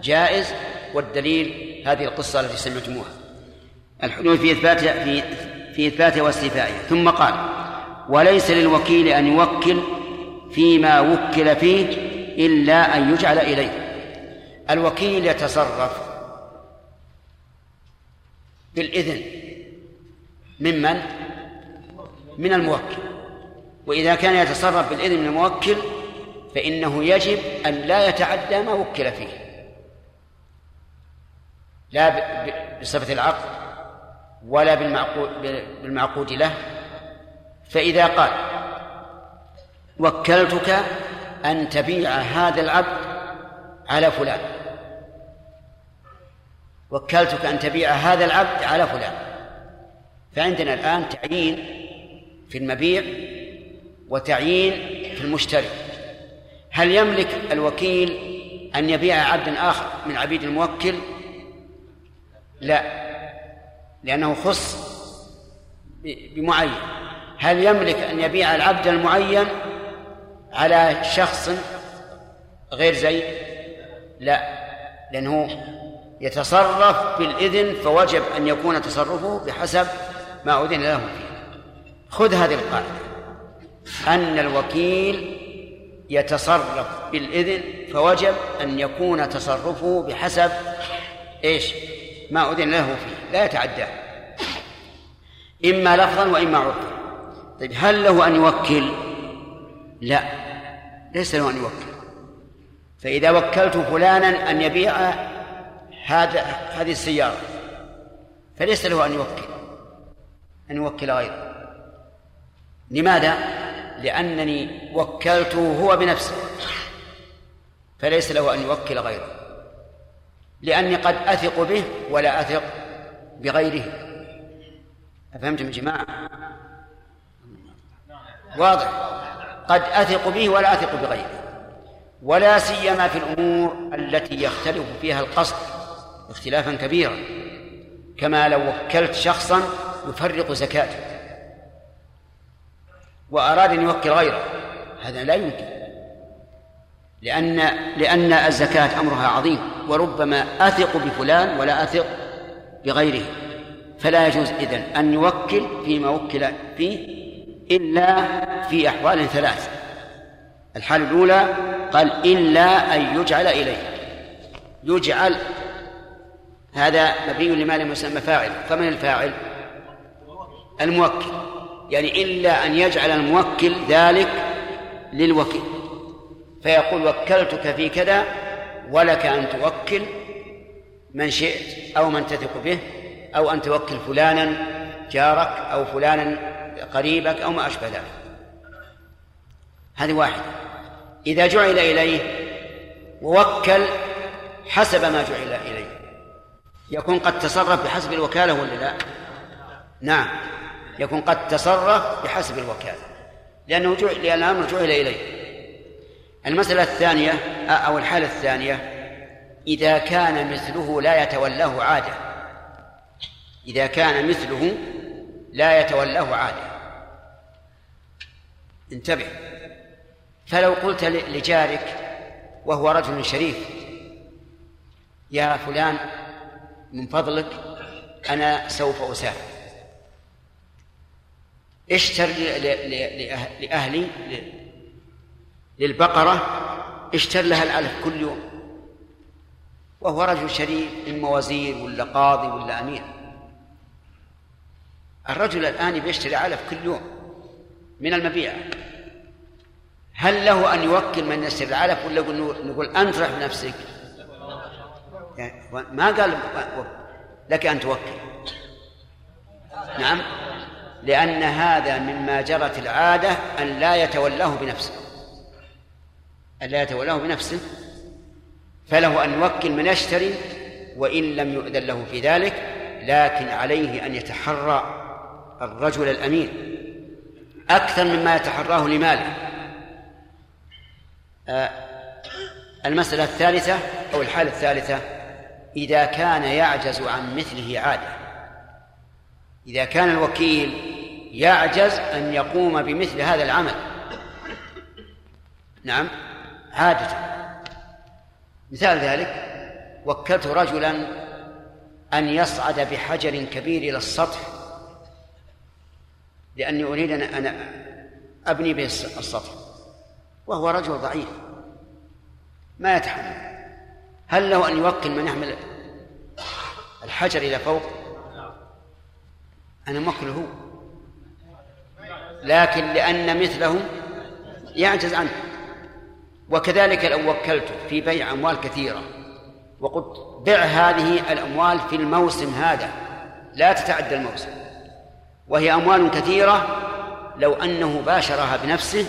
جائز، والدليل هذه القصة التي سمعتموها، الحدود في إثباتها واستيفائها. ثم قال وليس للوكيل أن يوكل فيما وكل فيه إلا أن يجعل إليه. الوكيل يتصرف بالإذن ممن؟ من الموكل، وإذا كان يتصرف بالإذن من الموكل فإنه يجب أن لا يتعدى ما وكل فيه، لا بصفة العقد ولا بالمعقود له. فإذا قال وكلتك أن تبيع هذا العبد على فلان، وكلتك أن تبيع هذا العبد على فلان، فعندنا الآن تعيين في المبيع وتعيين في المشتري. هل يملك الوكيل أن يبيع عبدا آخر من عبيد الموكل؟ لا، لأنه خص بمعين. هل يملك أن يبيع العبد المعين على شخص غير زيد؟ لا، لأنه يتصرف بالإذن، فوجب أن يكون تصرفه بحسب ما أذن له فيه. خذ هذه القاعدة أن الوكيل يتصرف بالإذن فوجب أن يكون تصرفه بحسب إيش ما أذن له فيه، لا يتعداه إما لفظا وإما عرفا. طيب هل له أن يوكل؟ لا، ليس له أن يوكل. فإذا وكلت فلانا أن يبيع هذه السيارة فليس له أن يوكل غيره. لماذا؟ لأنني وكلته هو بنفسه فليس له أن يوكل غيره، لأني قد أثق به ولا أثق بغيره. أفهمتم يا جماعة؟ واضح؟ قد أثق به ولا أثق بغيره، ولا سيما في الأمور التي يختلف فيها القصد اختلافا كبيرا، كما لو وكلت شخصا يفرق زكاته وأراد أن يوكل غيره، هذا لا يمكن، لأن الزكاة أمرها عظيم، وربما أثق بفلان ولا أثق بغيره، فلا يجوز إذن أن يوكل فيما وكل فيه إلا في أحوال ثلاث. الحالة الأولى قال إلا أن يجعل إليه، يجعل هذا مبني لما لم يسمى فاعل، فمن الفاعل؟ الموكل، يعني إلا أن يجعل الموكل ذلك للوكيل، فيقول وكلتك في كذا ولك أن توكل من شئت أو من تثق به، أو أن توكل فلانا جارك أو فلانا قريبك أو ما أشبه ذلك. هذه واحدة. إذا جعل إليه ووكل حسب ما جعل إليه يكون قد تصرف بحسب الوكالة ولا لا؟ نعم، يكون قد تصرف بحسب الوكالة لأنه الأمر جعل إليه. المسألة الثانية أو الحالة الثانية إذا كان مثله لا يتولاه عادة، إذا كان مثله لا يتولاه عادة. انتبه، فلو قلت لجارك وهو رجل شريف يا فلان من فضلك أنا سوف أسافر، اشتر لأهلي للبقرة اشتر لها 1,000 كل يوم، وهو رجل شريف إما وزير ولا قاضي ولا أمير، الرجل الآن بيشتري 1,000 كل يوم من المبيع، هل له أن يوكل من يشتري 1,000 ولا نقول أنت رح بنفسك؟ يعني ما قال لك أن توكل. نعم، لأن هذا مما جرت العادة أن لا يتولاه بنفسه، أن لا يتولاه بنفسه، فله أن يوكل من يشتري وإن لم يؤذن له في ذلك، لكن عليه أن يتحرى الرجل الأمين أكثر مما يتحراه لماله. المسألة الثالثة أو الحالة الثالثة إذا كان يعجز عن مثله عادة، إذا كان الوكيل يعجز أن يقوم بمثل هذا العمل، نعم عادة. مثال ذلك وكلت رجلا أن يصعد بحجر كبير إلى السطح لأني أريد أن أبني به السطح، وهو رجل ضعيف ما يتحمل، هل له أن يوكل من يحمل الحجر إلى فوق؟ أنا موكله هو، لكن لأن مثله يعجز عنه. وكذلك لو وكلته في بيع أموال كثيرة وقلت بع هذه الأموال في الموسم هذا لا تتعدى الموسم، وهي أموال كثيرة، لو أنه باشرها بنفسه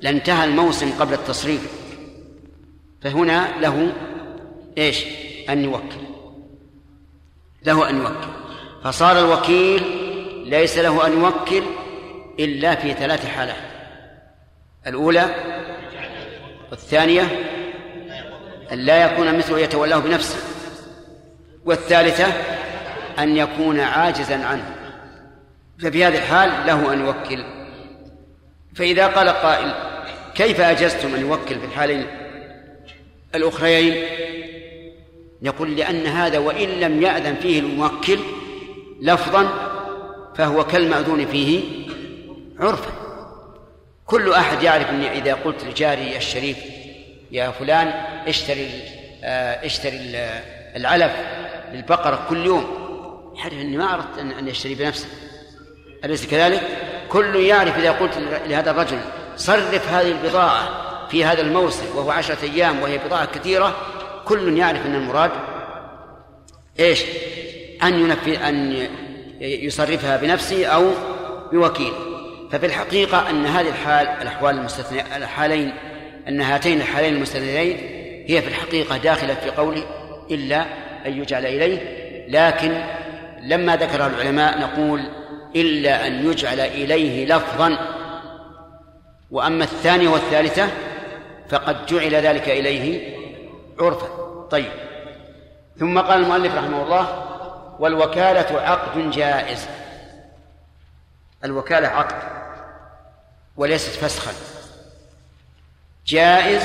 لانتهى الموسم قبل التصريف، فهنا له إيش أن يوكل، له أن يوكل. فصار الوكيل ليس له أن يوكل إلا في 3 حالات: الأولى، والثانية أن لا يكون مثله يتولاه بنفسه، والثالثة أن يكون عاجزا عنه، ففي هذه الحال له أن يوكل. فإذا قال قائل كيف أجزتم أن يوكل في الحالين الأخريين؟ نقول لأن هذا وإن لم يأذن فيه الموكل لفظا فهو كالمأذون فيه عرفا، كل أحد يعرف أني إذا قلت لجاري الشريف يا فلان اشتري العلف للبقرة كل يوم، يعرف أني ما أردت أن يشتري بنفسه، أليس كذلك؟ كل يعرف إذا قلت لهذا الرجل صرف هذه البضاعة في هذا الموسم وهو 10 أيام وهي بضاعة كثيرة، كل يعرف أن المراد إيش؟ أن يصرفها بنفسه أو بوكيل. ففي الحقيقة أن هذه هاتين الحالين المستثنيين هي في الحقيقة داخلة في قوله إلا أن يجعل إليه، لكن لما ذكر العلماء نقول إلا أن يجعل إليه لفظا، وأما الثانية والثالثة فقد جعل ذلك إليه عرفا. طيب، ثم قال المؤلف رحمه الله: والوكالة عقد جائز. الوكالة عقد وليست فسخا، جائز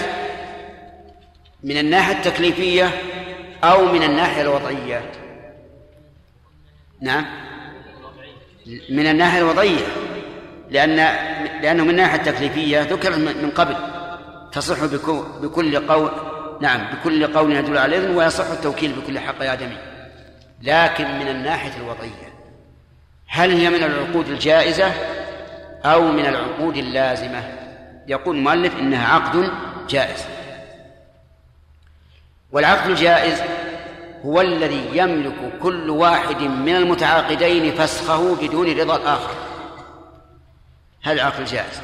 من الناحية التكليفية أو من الناحية الوضعية. نعم، من الناحية الوضعية، لأنه من الناحية التكليفية ذكر من قبل تصح بكل قول، نعم، بكل قول يدل على الإذن، ويصح التوكيل بكل حق آدمي. لكن من الناحية الوضعية هل هي من العقود الجائزة أو من العقود اللازمة؟ يقول المؤلف إنها عقد جائز. والعقد الجائز هو الذي يملك كل واحد من المتعاقدين فسخه بدون رضا الآخر. هذا العقد الجائز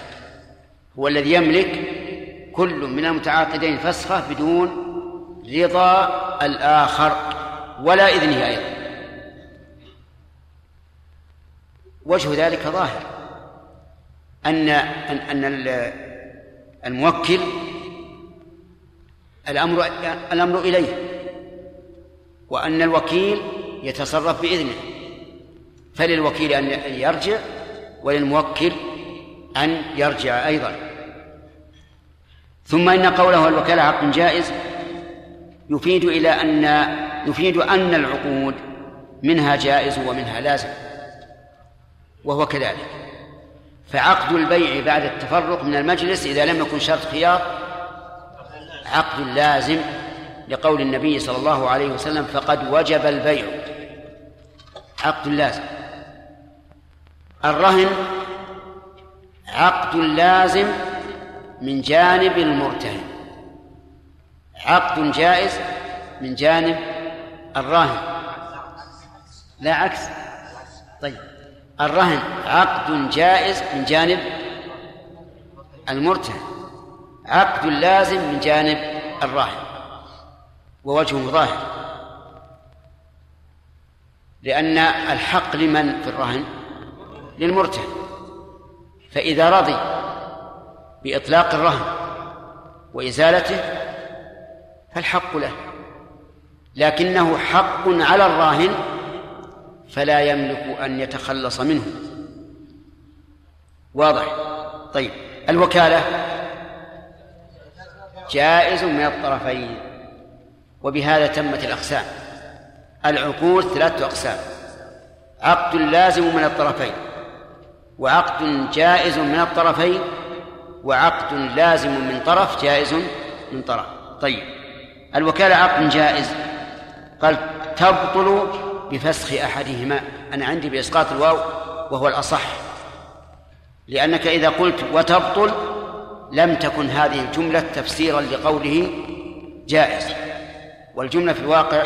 هو الذي يملك كل من المتعاقدين فسخه بدون رضا الآخر ولا إذنه أيضا. وجه ذلك ظاهر، أن الموكل الأمر إليه، وأن الوكيل يتصرف بإذنه، فللوكيل أن يرجع وللموكل أن يرجع أيضا. ثم إن قوله الوكالة عقد جائز يفيد أن العقود منها جائز ومنها لازم، وهو كذلك. فعقد البيع بعد التفرق من المجلس إذا لم يكن شرط خيار عقد لازم، لقول النبي صلى الله عليه وسلم: فقد وجب البيع، عقد لازم. الرهن عقد لازم من جانب المرتهن، عقد جائز من جانب الراهن، لا عكس. طيب، الرهن عقد جائز من جانب المرتهن، عقد لازم من جانب الراهن، ووجهه ظاهر، لأن الحق لمن في الرهن؟ للمرتهن. فإذا رضي بإطلاق الرهن وإزالته فالحق له، لكنه حق على الراهن فلا يملك أن يتخلص منه. واضح؟ طيب، الوكالة جائز من الطرفين، وبهذا تمت الأقسام. العقود 3 أقسام: عقد لازم من الطرفين، وعقد جائز من الطرفين، وعقد لازم من طرف جائز من طرف. طيب، الوكالة عقد جائز قال تبطل بفسخ أحدهما. أنا عندي بإسقاط الواو وهو الأصح، لأنك إذا قلت وتبطل لم تكن هذه الجملة تفسيرا لقوله جائز، والجملة في الواقع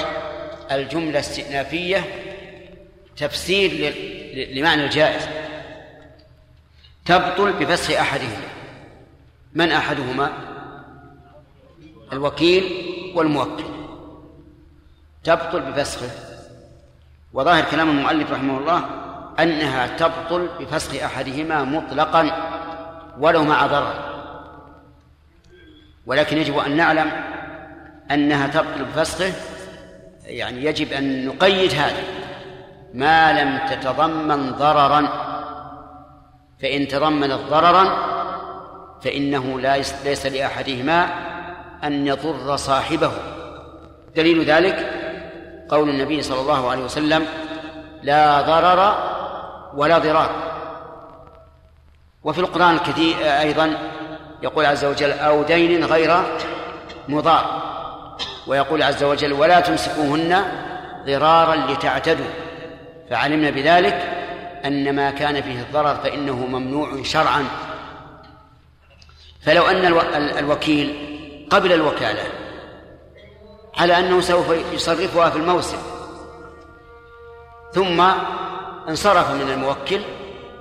الجملة استئنافية تفسير لمعنى الجائز. تبطل بفسخ أحدهما، من أحدهما؟ الوكيل والموكل، تبطل بفسخه. وظاهر كلام المؤلف رحمه الله أنها تبطل بفسخ أحدهما مطلقا ولو مع ضرر، ولكن يجب أن نعلم أنها تبطل بفسخه، يعني يجب أن نقيد هذا ما لم تتضمن ضررا، فإن تضمنت ضررا فإنه ليس لأحدهما أن يضر صاحبه. دليل ذلك قول النبي صلى الله عليه وسلم: لا ضرر ولا ضرار. وفي القرآن الكثير أيضا يقول عز وجل أو دين غير مضار، ويقول عز وجل ولا تمسكوهن ضرارا لتعتدوا، فعلمنا بذلك أن ما كان فيه الضرر فإنه ممنوع شرعا. فلو أن الوكيل قبل الوكالة على أنه سوف يصرفها في الموسم ثم انصرف من الموكل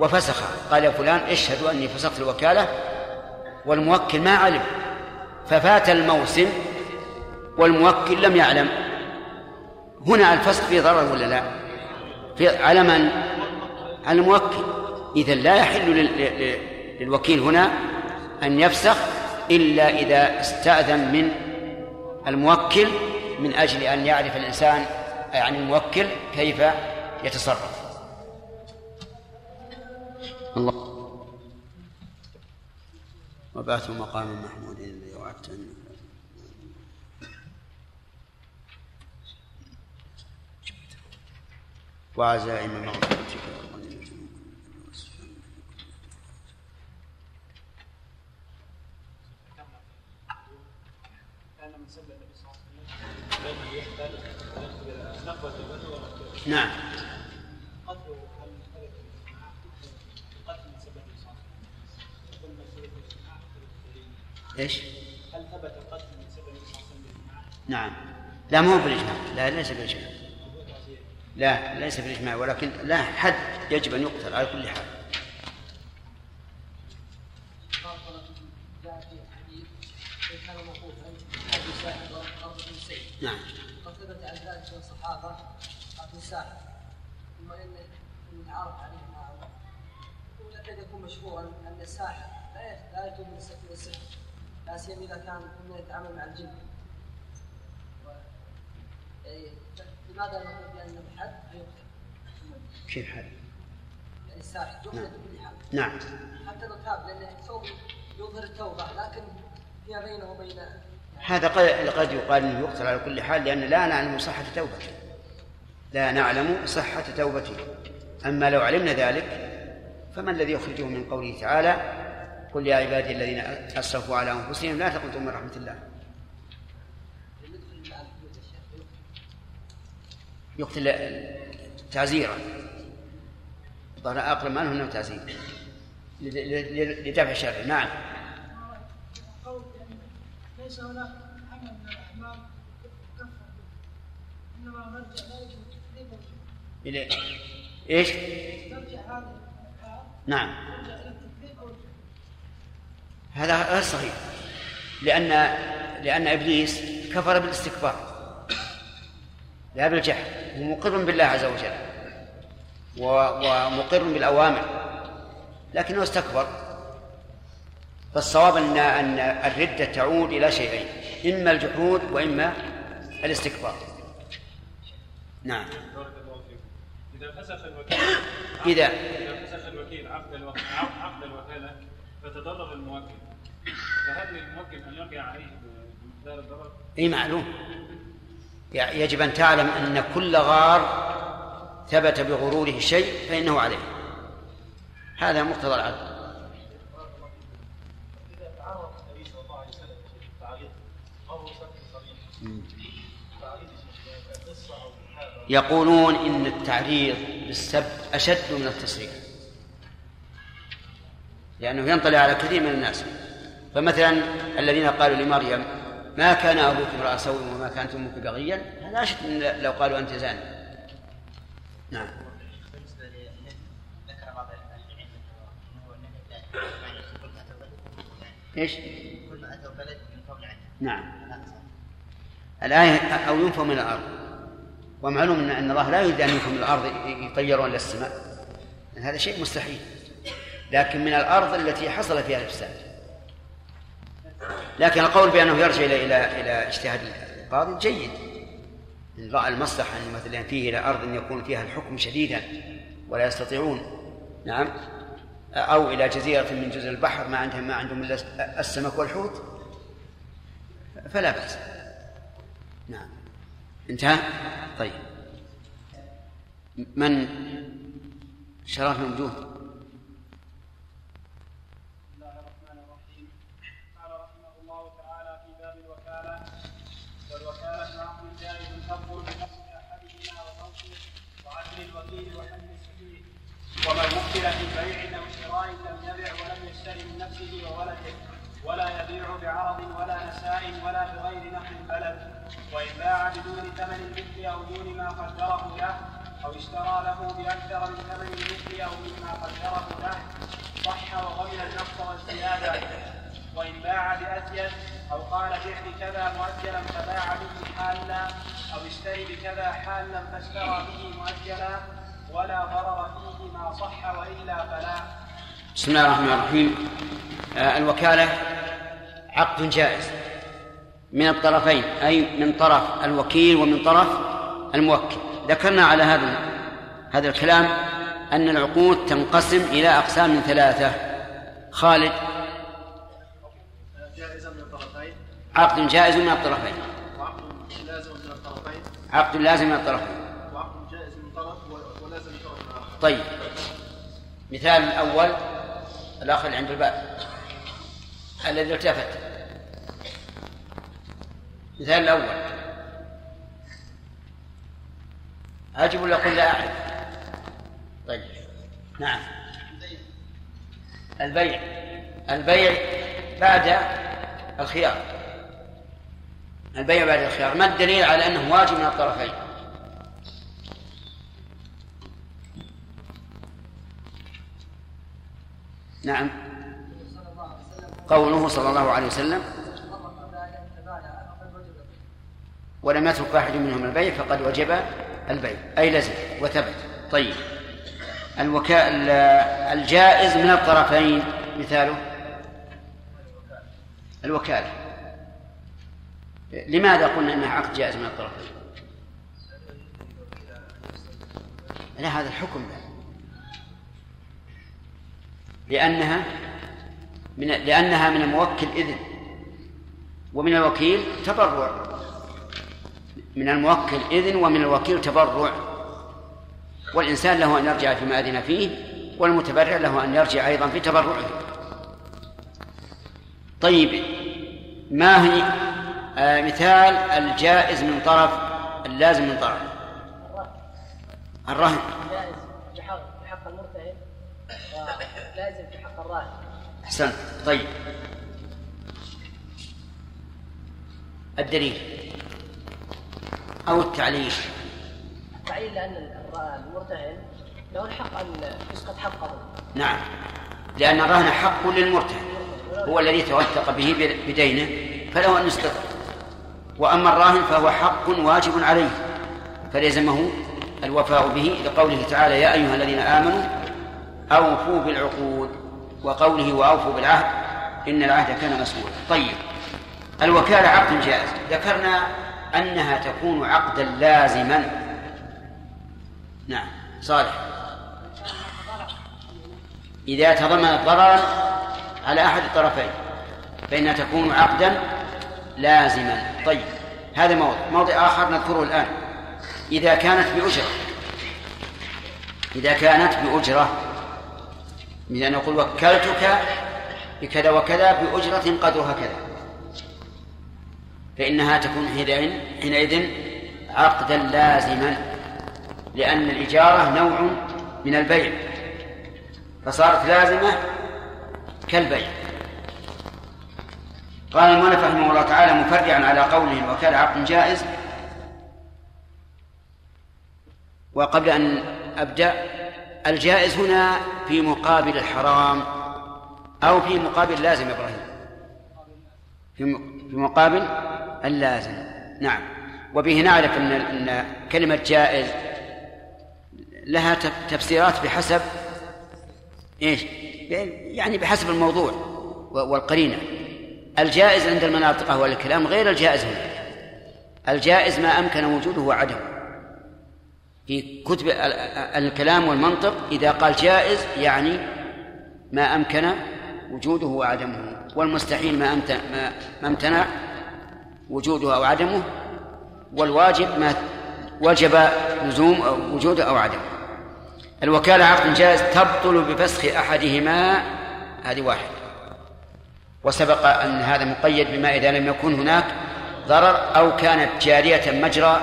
وفسخ، قال يا فلان اشهد أني فسخت الوكالة، والموكل ما علم، ففات الموسم والموكل لم يعلم، هنا الفسخ فيه ضرر ولا لا؟ على من؟ على الموكل. إذن لا يحل للوكيل هنا أن يفسخ إلا إذا استأذن من الموكل من أجل أن يعرف الإنسان يعني الموكل كيف يتصرف. الله وبعث مقام محمود الذي وعدته. وعزائم مغفرتك. نعم. ايش؟ هل ثبت القتل من سبب الإجماع؟ نعم. لا مو بالإجماع، لا ليس بالإجماع، لا ليس بالإجماع، ولكن لا حد يجب أن يقتل على كل حال. نعم. قد ثبت عن ذلك من الصحابة قتل الساحر، ثم إن المتعارف عليه معروف، ولكن يكون مشهورا أن الساحر لا يتوب من السحر، لا سيما إذا كان يتعامل مع الجن. لماذا نقول بأن الحد يقتل؟ كيف حد؟ يعني الساحر يقتل بكل حال. نعم. حتى لو تاب، لأن التوبة يظهر التوبة، لكن فيما بينه وبين هذا قد يقال أنه يقتل على كل حال، لأن لا نعلم صحة توبته، لا نعلم صحة توبته. أما لو علمنا ذلك فما الذي يخرجه من قوله تعالى قل يا عبادي الذين أسرفوا على أنفسهم لا تقنطوا من رحمة الله؟ يقتل تعزيرا، ظهر أقرب ما أنه تعزير لدفع شره. نعم. ليس هناك عمل من الأعمال كفر، إنما مرجع ذلك إلى التكذيب. إيش؟ مرجع هذا. نعم. مرجع إلى التكذيب أو الكذب. هذا غير صحيح، لأن إبليس كفر بالاستكبار لا بالجهل، ومقر بالله عز وجل ومقر بالأوامر، لكنه استكبر. فالصواب أن الردة تعود إلى شيئين، إما الجحود وإما الاستكبار. نعم. إذا فسخ الوكيل عقد الوكالة فتضرر الموكل، فهل للموكل أن يقع عليه بمقدار الضرر؟ أي معلوم، يجب أن تعلم أن كل غار ثبت بغروره شيء فإنه عليه، هذا مقتضى العدل. يقولون إن التعريض بالسب أشد من التصريح، لأنه ينطلع على كثير من الناس. فمثلا الذين قالوا لمريم ما كان أبوك امرأ سوء وما كانت أمك بغيا، هذا أشد من لو قالوا أنت زاني. نعم. إيش؟ نعم. الآية أو ينفوا من الأرض، ومعلوم أن الله لا يريد أن ينفوا من الأرض يطيرون إلى السماء، يعني هذا شيء مستحيل، لكن من الأرض التي حصل فيها الإفساد. لكن القول بأنه يرجع إلى اجتهاد القاضي جيد، إن رأى المصلحة أن مثلا فيه إلى أرض يكون فيها الحكم شديدا ولا يستطيعون، نعم، أو إلى جزيرة من جزر البحر ما عندهم إلا السمك والحوت، فلا بأس. نعم. انتهى. طيب، من شرف موجود؟ قبول في بيع أو شراء لم يبع ولم يشتري من نفسه وولده، ولا يبيع بعرض ولا نساء ولا بغير نحو البلد. وإن باع بدون ثمن المثل أو دون ما قدره له، أو اشترى له بأكثر من ثمن المثل أو مما قدره له، صح وضمن النقص والزيادة. وإن باع بأزيد أو قال بيع بكذا مؤجلا فباع به حالا، أو اشتري بكذا حالا فاشترى به مؤجلا، ولا ضرر فيه ما صح وإلا فلا. بسم الله الرحمن الرحيم. الوكالة عقد جائز من الطرفين، أي من طرف الوكيل ومن طرف الموكل. ذكرنا على هذا الكلام أن العقود تنقسم إلى أقسام من ثلاثة. خالد، جائز من الطرفين، عقد جائز من الطرفين، وعقد لازم من الطرفين، عقد لازم من الطرفين، وعقد جائز من طرف ولازم من طرف آخر. طيب، مثال الأول، الأخ اللي عند الباب الذي التفت. مثال الأول، أجب ولا قل لا أعرف؟ طيب، نعم. البيع بعد الخيار، البيع بعد الخيار، ما الدليل على أنه واجب من الطرفين؟ نعم، قوله صلى الله عليه وسلم ولم يترك أحد منهم البيع فقد وجب البيع، أي لزم وثبت. طيب، الجائز من الطرفين مثاله الوكالة. لماذا قلنا أنها عقد جائز من الطرفين؟ لا، هذا الحكم ده. لأنها من الموكل إذن، ومن الوكيل تبرع، من الموكل إذن ومن الوكيل تبرع، والإنسان له أن يرجع فيما أذن فيه، والمتبرع له أن يرجع أيضا في تبرعه. طيب، ما هي مثال الجائز من طرف اللازم من طرف؟ الرهن، جائز بحق المرتهن ولازم بحق الراهن. أحسنت. طيب، الدليل أو التعليل؟ التعليل لأن المرتهن له الحق أن يسقط حقه. نعم، لأن الرهن حق للمرتهن، هو الذي توثق به بدينه فله أن يسقط، وأما الراهن فهو حق واجب عليه فليزمه الوفاء به، لقوله تعالى يا أيها الذين آمنوا أوفوا بالعقود، وقوله وأوفوا بالعهد إن العهد كان مسؤولا. طيب، الوكالة عقد جائز، ذكرنا أنها تكون عقدا لازما. نعم، صالح، إذا تضمن الضرر على أحد الطرفين فإنها تكون عقدا لازما. طيب، هذا موضع آخر نذكره الآن. إذا كانت بأجرة، مثل نقول وكلتك بكذا وكذا بأجرة قدرها كذا، فإنها تكون حينئذ عقدا لازما، لأن الإجارة نوع من البيع فصارت لازمة كالبيع. قال المؤلف رحمه الله تعالى مفرعا على قوله الوكالة عقد جائز. وقبل أن أبدأ، الجائز هنا في مقابل الحرام أو في مقابل لازم إبراهيم؟ في مقابل اللازم. نعم، وبه نعرف أن كلمة جائز لها تفسيرات بحسب إيش؟ يعني بحسب الموضوع والقرينة. الجائز عند المناطق هو الكلام، غير الجائز هنا. الجائز ما أمكن وجوده وعدمه. في كتب الكلام والمنطق إذا قال جائز يعني ما أمكن وجوده وعدمه، والمستحيل ما امتنع وجوده أو عدمه، والواجب ما وجب لزوم وجوده أو عدمه. الوكالة عقد جائز تبطل بفسخ أحدهما، هذه واحد، وسبق أن هذا مقيد بما إذا لم يكن هناك ضرر أو كانت جارية مجرى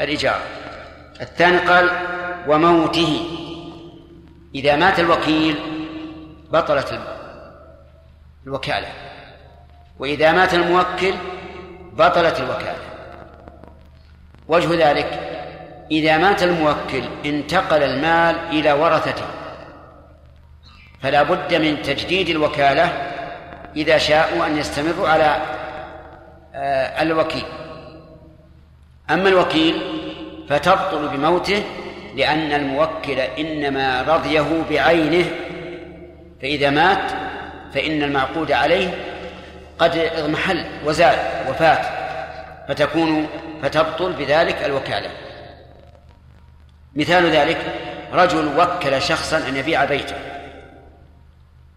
الإجارة. الثاني قال وموته، إذا مات الوكيل بطلت الوكالة، وإذا مات الموكل بطلت الوكالة. وجه ذلك إذا مات الموكل انتقل المال إلى ورثته، فلا بد من تجديد الوكالة إذا شاءوا أن يستمروا على الوكيل. أما الوكيل فتبطل بموته، لأن الموكل إنما رضيه بعينه، فإذا مات فإن المعقود عليه قد اضمحل وزال وفات، فتبطل بذلك الوكالة. مثال ذلك رجل وكل شخصا أن يبيع بيته،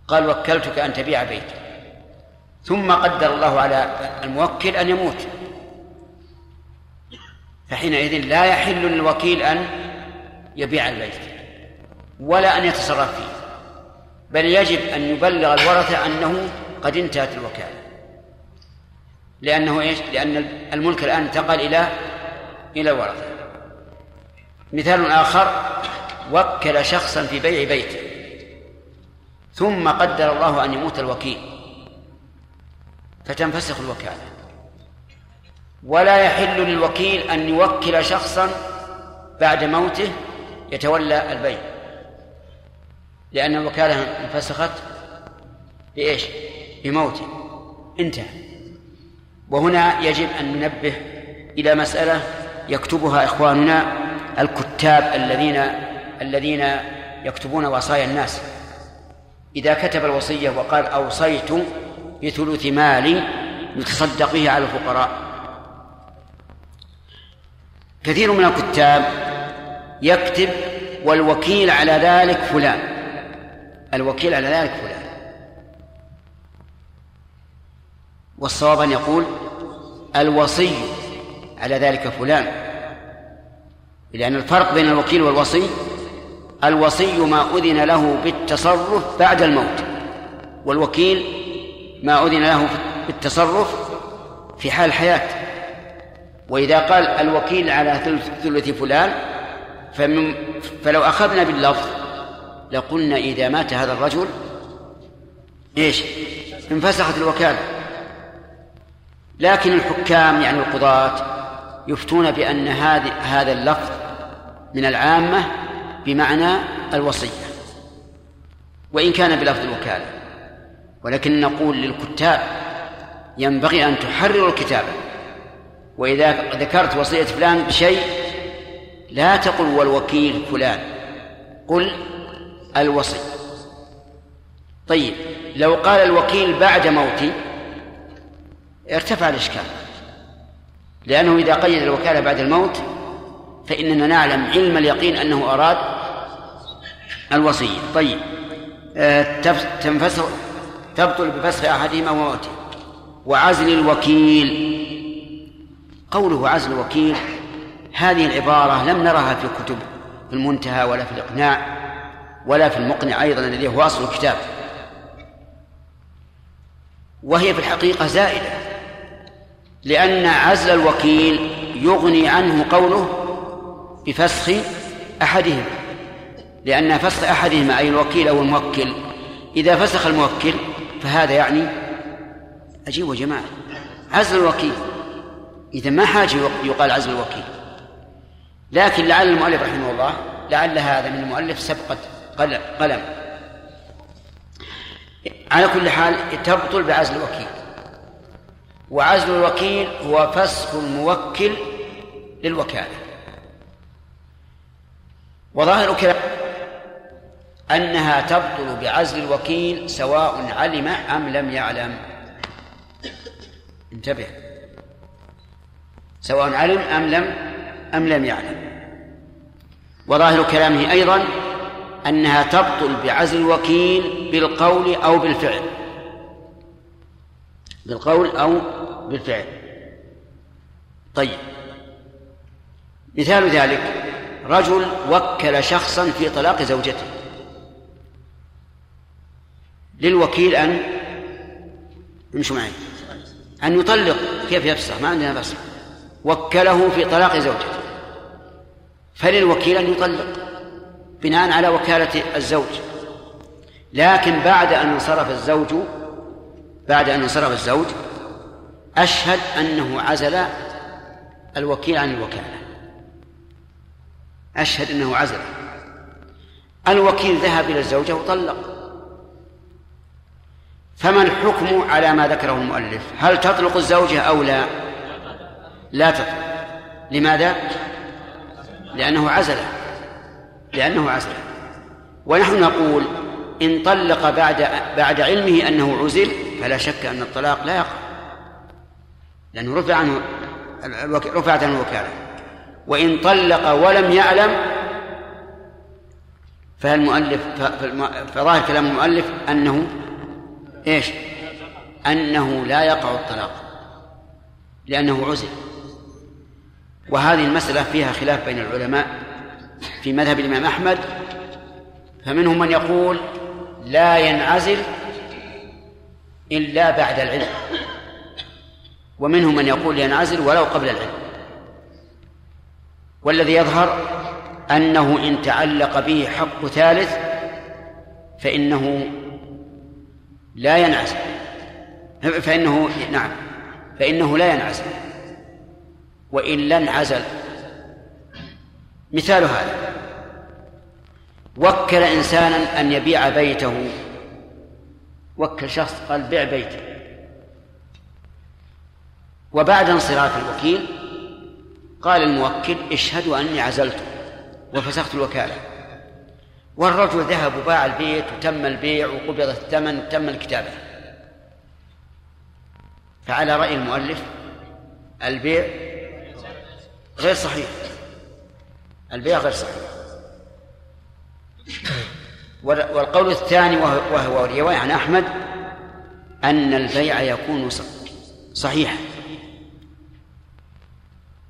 قال وكلتك أن تبيع بيته، ثم قدر الله على الموكل أن يموت، فحينئذ لا يحل للوكيل أن يبيع البيت ولا أن يتصرف فيه، بل يجب أن يبلغ الورثة أنه قد انتهت الوكالة، لأنه لأن الملك الآن انتقل إلى الورثة. مثال آخر وكل شخصا في بيع بيته، ثم قدر الله أن يموت الوكيل، فتنفسخ الوكالة، ولا يحل للوكيل أن يوكل شخصا بعد موته يتولى البيع، لأن الوكالة انفسخت بإيش؟ بموته، انتهى. وهنا يجب أن ننبه إلى مسألة يكتبها إخواننا الكتاب الذين يكتبون وصايا الناس. إذا كتب الوصية وقال أوصيت بثلث مالي يتصدق به على الفقراء، كثير من الكتاب يكتب والوكيل على ذلك فلان، الوكيل على ذلك فلان، والصواب أن يقول الوصي على ذلك فلان، لأن الفرق بين الوكيل والوصي: الوصي ما أذن له بالتصرف بعد الموت، والوكيل ما أذن له بالتصرف في حال الحياة. وإذا قال الوكيل على ثلث فلان فلو أخذنا باللفظ لقلنا إذا مات هذا الرجل إيش؟ انفسخت الوكالة. لكن الحكام يعني القضاة يفتون بأن هذا اللفظ من العامة بمعنى الوصية وإن كان بلفظ الوكالة، ولكن نقول للكتاب ينبغي أن تحرروا الكتابة، وإذا ذكرت وصية فلان بشيء لا تقل والوكيل فلان، قل الوصي. طيب لو قال الوكيل بعد موتي ارتفع الإشكال، لأنه إذا قيد الوكالة بعد الموت فإننا نعلم علم اليقين أنه أراد الوصية. طيب تبطل بفسخ أحدهما وموته. وعزل الوكيل، قوله عزل الوكيل هذه العبارة لم نرها في كتب في المنتهى ولا في الإقناع ولا في المقنع أيضا الذي هو أصل الكتاب، وهي في الحقيقة زائدة، لأن عزل الوكيل يغني عنه قوله بفسخ أحدهم، لأن فسخ أحدهما أي الوكيل أو الموكل، إذا فسخ الموكل فهذا يعني أجيب يا جماعة عزل الوكيل، إذا ما حاجة يقال عزل الوكيل. لكن لعل المؤلف رحمه الله، لعل هذا من المؤلف سبقت قلم. على كل حال تبطل بعزل الوكيل. وعزل الوكيل هو فسخ الموكل للوكالة. وظاهر كلام أنها تبطل بعزل الوكيل سواء علم أم لم يعلم، انتبه، سواء علم أم لم يعلم. وظاهر كلامه أيضا أنها تبطل بعزل الوكيل بالقول أو بالفعل، بالقول أو بالفعل. طيب مثال ذلك رجل وكل شخصا في طلاق زوجته، للوكيل أن امشوا معي أن يطلق، كيف يفسخ؟ ما عندنا فسخ. وكله في طلاق زوجته، فللوكيل أن يطلق، بناء على وكالة الزوج. لكن بعد أن انصرف الزوج أشهد أنه عزل الوكيل عن الوكالة، أشهد أنه عزل. الوكيل ذهب إلى الزوجة وطلق، فما الحكم على ما ذكره المؤلف؟ هل تطلق الزوجة أو لا؟ لا تطلق. لماذا؟ لأنه عزل. ونحن نقول إن طلق بعد علمه أنه عزل فلا شك أن الطلاق لا يقع، لأنه رفعت عنه الوكالة. وإن طلق ولم يعلم فظاهر كلام المؤلف أنه إيش؟ أنه لا يقع الطلاق لأنه عزل. وهذه المسألة فيها خلاف بين العلماء. في مذهب الإمام أحمد فمنهم من يقول لا ينعزل إلا بعد العلم، ومنهم من يقول ينعزل ولو قبل العلم. والذي يظهر أنه إن تعلق به حق ثالث فإنه لا ينعزل، فإنه لا ينعزل وإلا انعزل. مثال هذا: وكل إنسانا أن يبيع بيته، وكل شخص قال بيع بيته، وبعد انصراف الوكيل قال الموكل اشهدوا أني عزلته وفسخت الوكالة، والرجل ذهب وباع البيت وتم البيع وقبض الثمن وتم الكتابة. فعلى رأي المؤلف البيع غير صحيح، البيع غير صحيح. والقول الثاني وهو رواية عن أحمد أن البيع يكون صحيحا،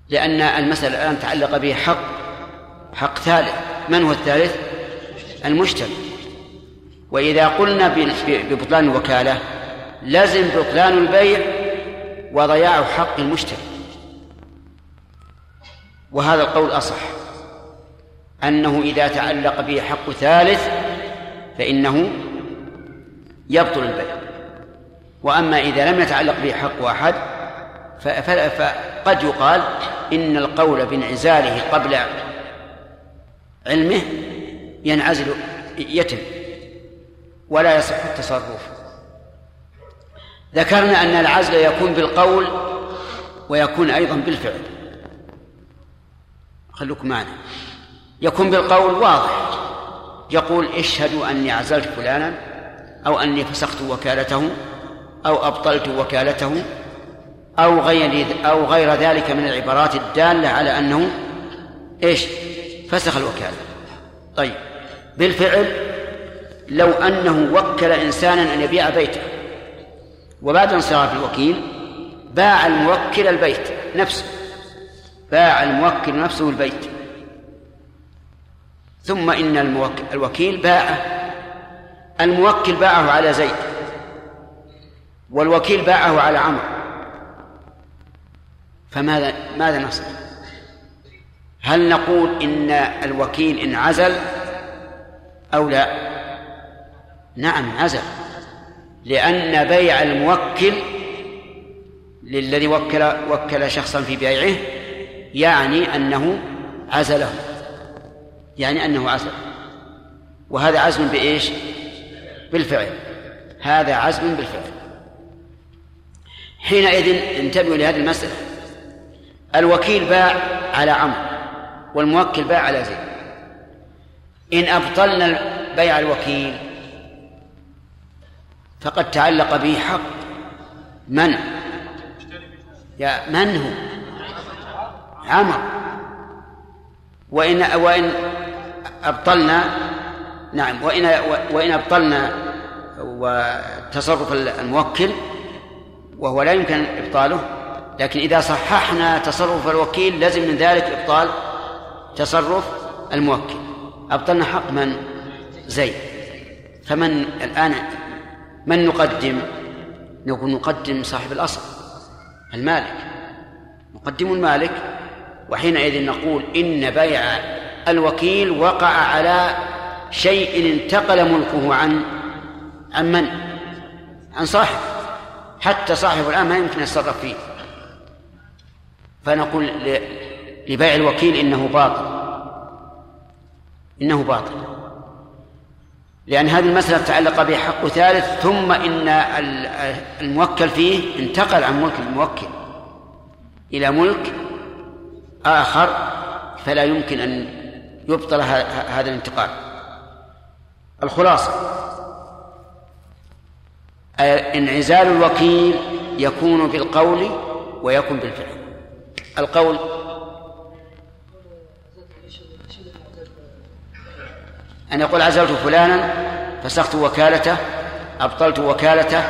لأن المسألة الآن تعلق به حق ثالث. من هو الثالث؟ المشتري. وإذا قلنا ببطلان الوكالة لازم بطلان البيع وضياع حق المشتري. وهذا القول أصح، أنه إذا تعلق به حق ثالث فإنه يبطل البيع، وأما إذا لم يتعلق به حق واحد فقد يقال إن القول بانعزاله قبل علمه ينعزل يتم ولا يصح التصرف. ذكرنا أن العزل يكون بالقول ويكون أيضا بالفعل. خلوك معنا. يكون بالقول واضح، يقول اشهدوا أني عزلت فلانا، أو أني فسخت وكالته، أو أبطلت وكالته، أو غير ذلك من العبارات الدالة على أنه إيش؟ فسخ الوكالة. طيب بالفعل، لو أنه وكل إنسانا أن يبيع بيته وبعد انصراف الوكيل باع الموكل البيت نفسه، البيت، ثم إن الوكيل باعه، الموكل باعه على زيد والوكيل باعه على عمرو، فماذا نصنع؟ هل نقول إن الوكيل انعزل أو لا؟ نعم انعزل، لأن بيع الموكل للذي وكل شخصا في بيعه يعني أنه عزله. وهذا عزم بإيش؟ بالفعل. حينئذ انتبهوا لهذه المسألة: الوكيل باع على عمرو والموكل باع على زيد، إن أبطلنا بيع الوكيل فقد تعلق به حق من هو؟ عمرو. وإن أبطلنا وتصرف الموكل وهو لا يمكن إبطاله، لكن إذا صححنا تصرف الوكيل لازم من ذلك إبطال تصرف الموكل. أبطلنا حق من؟ زيد. فمن الآن من نقدم؟ نقدم صاحب الأصل المالك، نقدم المالك. وحينئذ نقول إن بيع الوكيل وقع على شيء انتقل ملكه عن من؟ عن صاحب، حتى صاحب الآن ما يمكن يتصرف فيه. فنقول لبيع الوكيل إنه باطل، لأن هذه المسألة تتعلق بحق ثالث، ثم إن الموكل فيه انتقل عن ملك الموكل إلى ملك آخر، فلا يمكن أن يبطل هذا الانتقال. الخلاصة انعزال الوكيل يكون بالقول ويكون بالفعل. القول أن يقول عزلت فلانا، فسخت وكالته، أبطلت وكالته،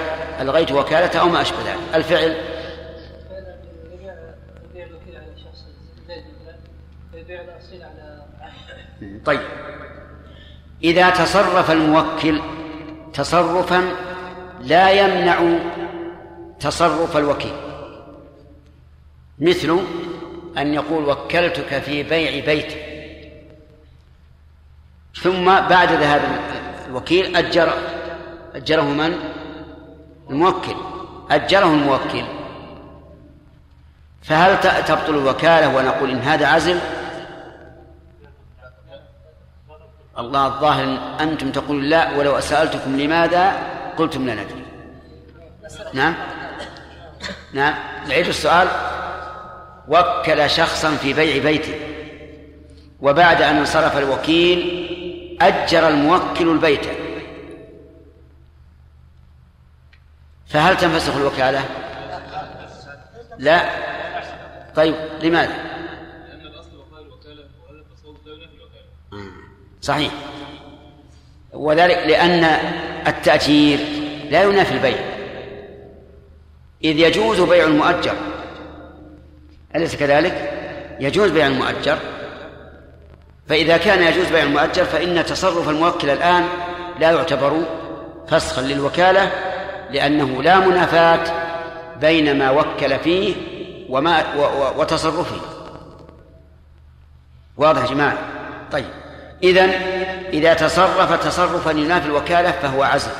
ألغيت وكالته، أو ما أشبه ذلك. الفعل طيب، إذا تصرف الموكل تصرفا لا يمنع تصرف الوكيل، مثل أن يقول وكلتك في بيع بيت، ثم بعد ذهاب الوكيل أجره من؟ الموكل. فهل تبطل الوكالة ونقول إن هذا عزل؟ الله، الظاهر أنتم تقول لا، ولو سألتكم لماذا قلتم لا ندري. نعم، نعيد السؤال. وكل شخصا في بيع بيته، وبعد أن انصرف الوكيل أجر الموكل البيت، فهل تنفسخ الوكالة؟ لا. طيب، لماذا؟ لأن الأصل وقاع الوكالة، وهذا التصور لا ينافي الوكالة. صحيح، وذلك لأن التأجير لا ينافي البيع، إذ يجوز بيع المؤجر، أليس كذلك؟ يجوز بيع المؤجر، فإذا كان يجوز بيع المؤجر فإن تصرف الموكل الآن لا يعتبر فسخا للوكالة، لأنه لا منافاة بين ما وكل فيه وتصرفه. واضح يا جماعة؟ طيب، إذن إذا تصرف تصرفا ينافي الوكالة فهو عزل،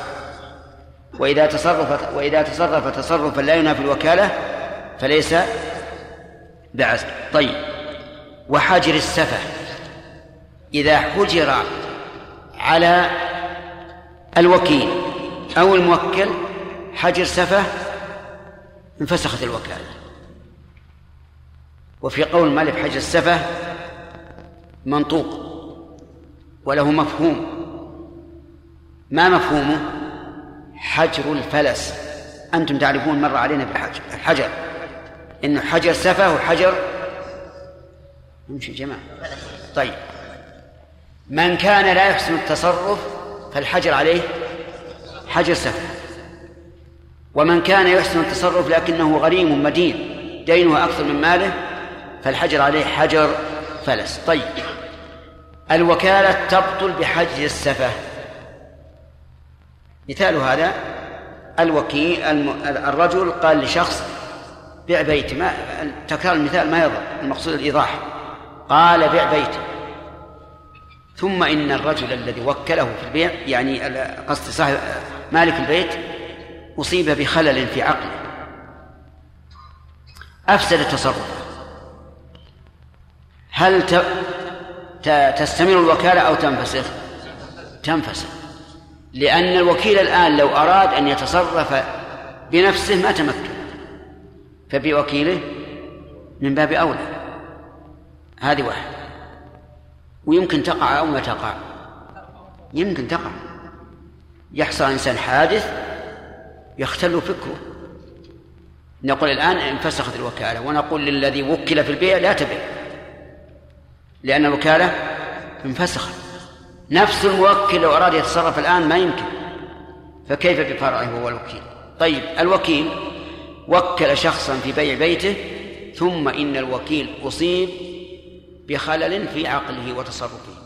وإذا تصرف تصرفا لا ينافي الوكالة فليس بعزل. طيب، وحجر السفه، إذا حجر على الوكيل أو الموكل حجر سفه انفسخت الوكالة. وفي قول مالك حجر السفه منطوق وله مفهوم. ما مفهومه؟ حجر الفلس. أنتم تعرفون، مر علينا بالحجر، إنه حجر سفه وحجر نمشي جماعة. طيب، من كان لا يحسن التصرف فالحجر عليه حجر سفه، ومن كان يحسن التصرف لكنه غريم مدين دينه أكثر من ماله فالحجر عليه حجر فلس. طيب، الوكالة تبطل بحجر السفه. مثال هذا، الوكيل الرجل قال لشخص بيع بيتي، تكرار المثال ما يضر، المقصود الإيضاح. قال بيع بيتي، ثم إن الرجل الذي وكله في البيع، يعني قصد صاحب مالك البيت، أصيب بخلل في عقله أفسد التصرف، هل تستمر الوكالة أو تنفسخ؟ تنفسخ، لأن الوكيل الآن لو أراد أن يتصرف بنفسه ما تمكن، فبوكيله من باب أولى. هذه واحد، ويمكن تقع أو ما تقع، يمكن تقع، يحصل إنسان حادث يختل فكره، نقول الآن انفسخت الوكالة، ونقول للذي وكل في البيع لا تبيع، لأن الوكالة انفسخت. نفس الموكل لو أراد يتصرف الآن ما يمكن، فكيف بفرعه هو الوكيل. طيب، الوكيل وكل شخصا في بيع بيته، ثم إن الوكيل أصيب بخلل في عقله وتصرفه،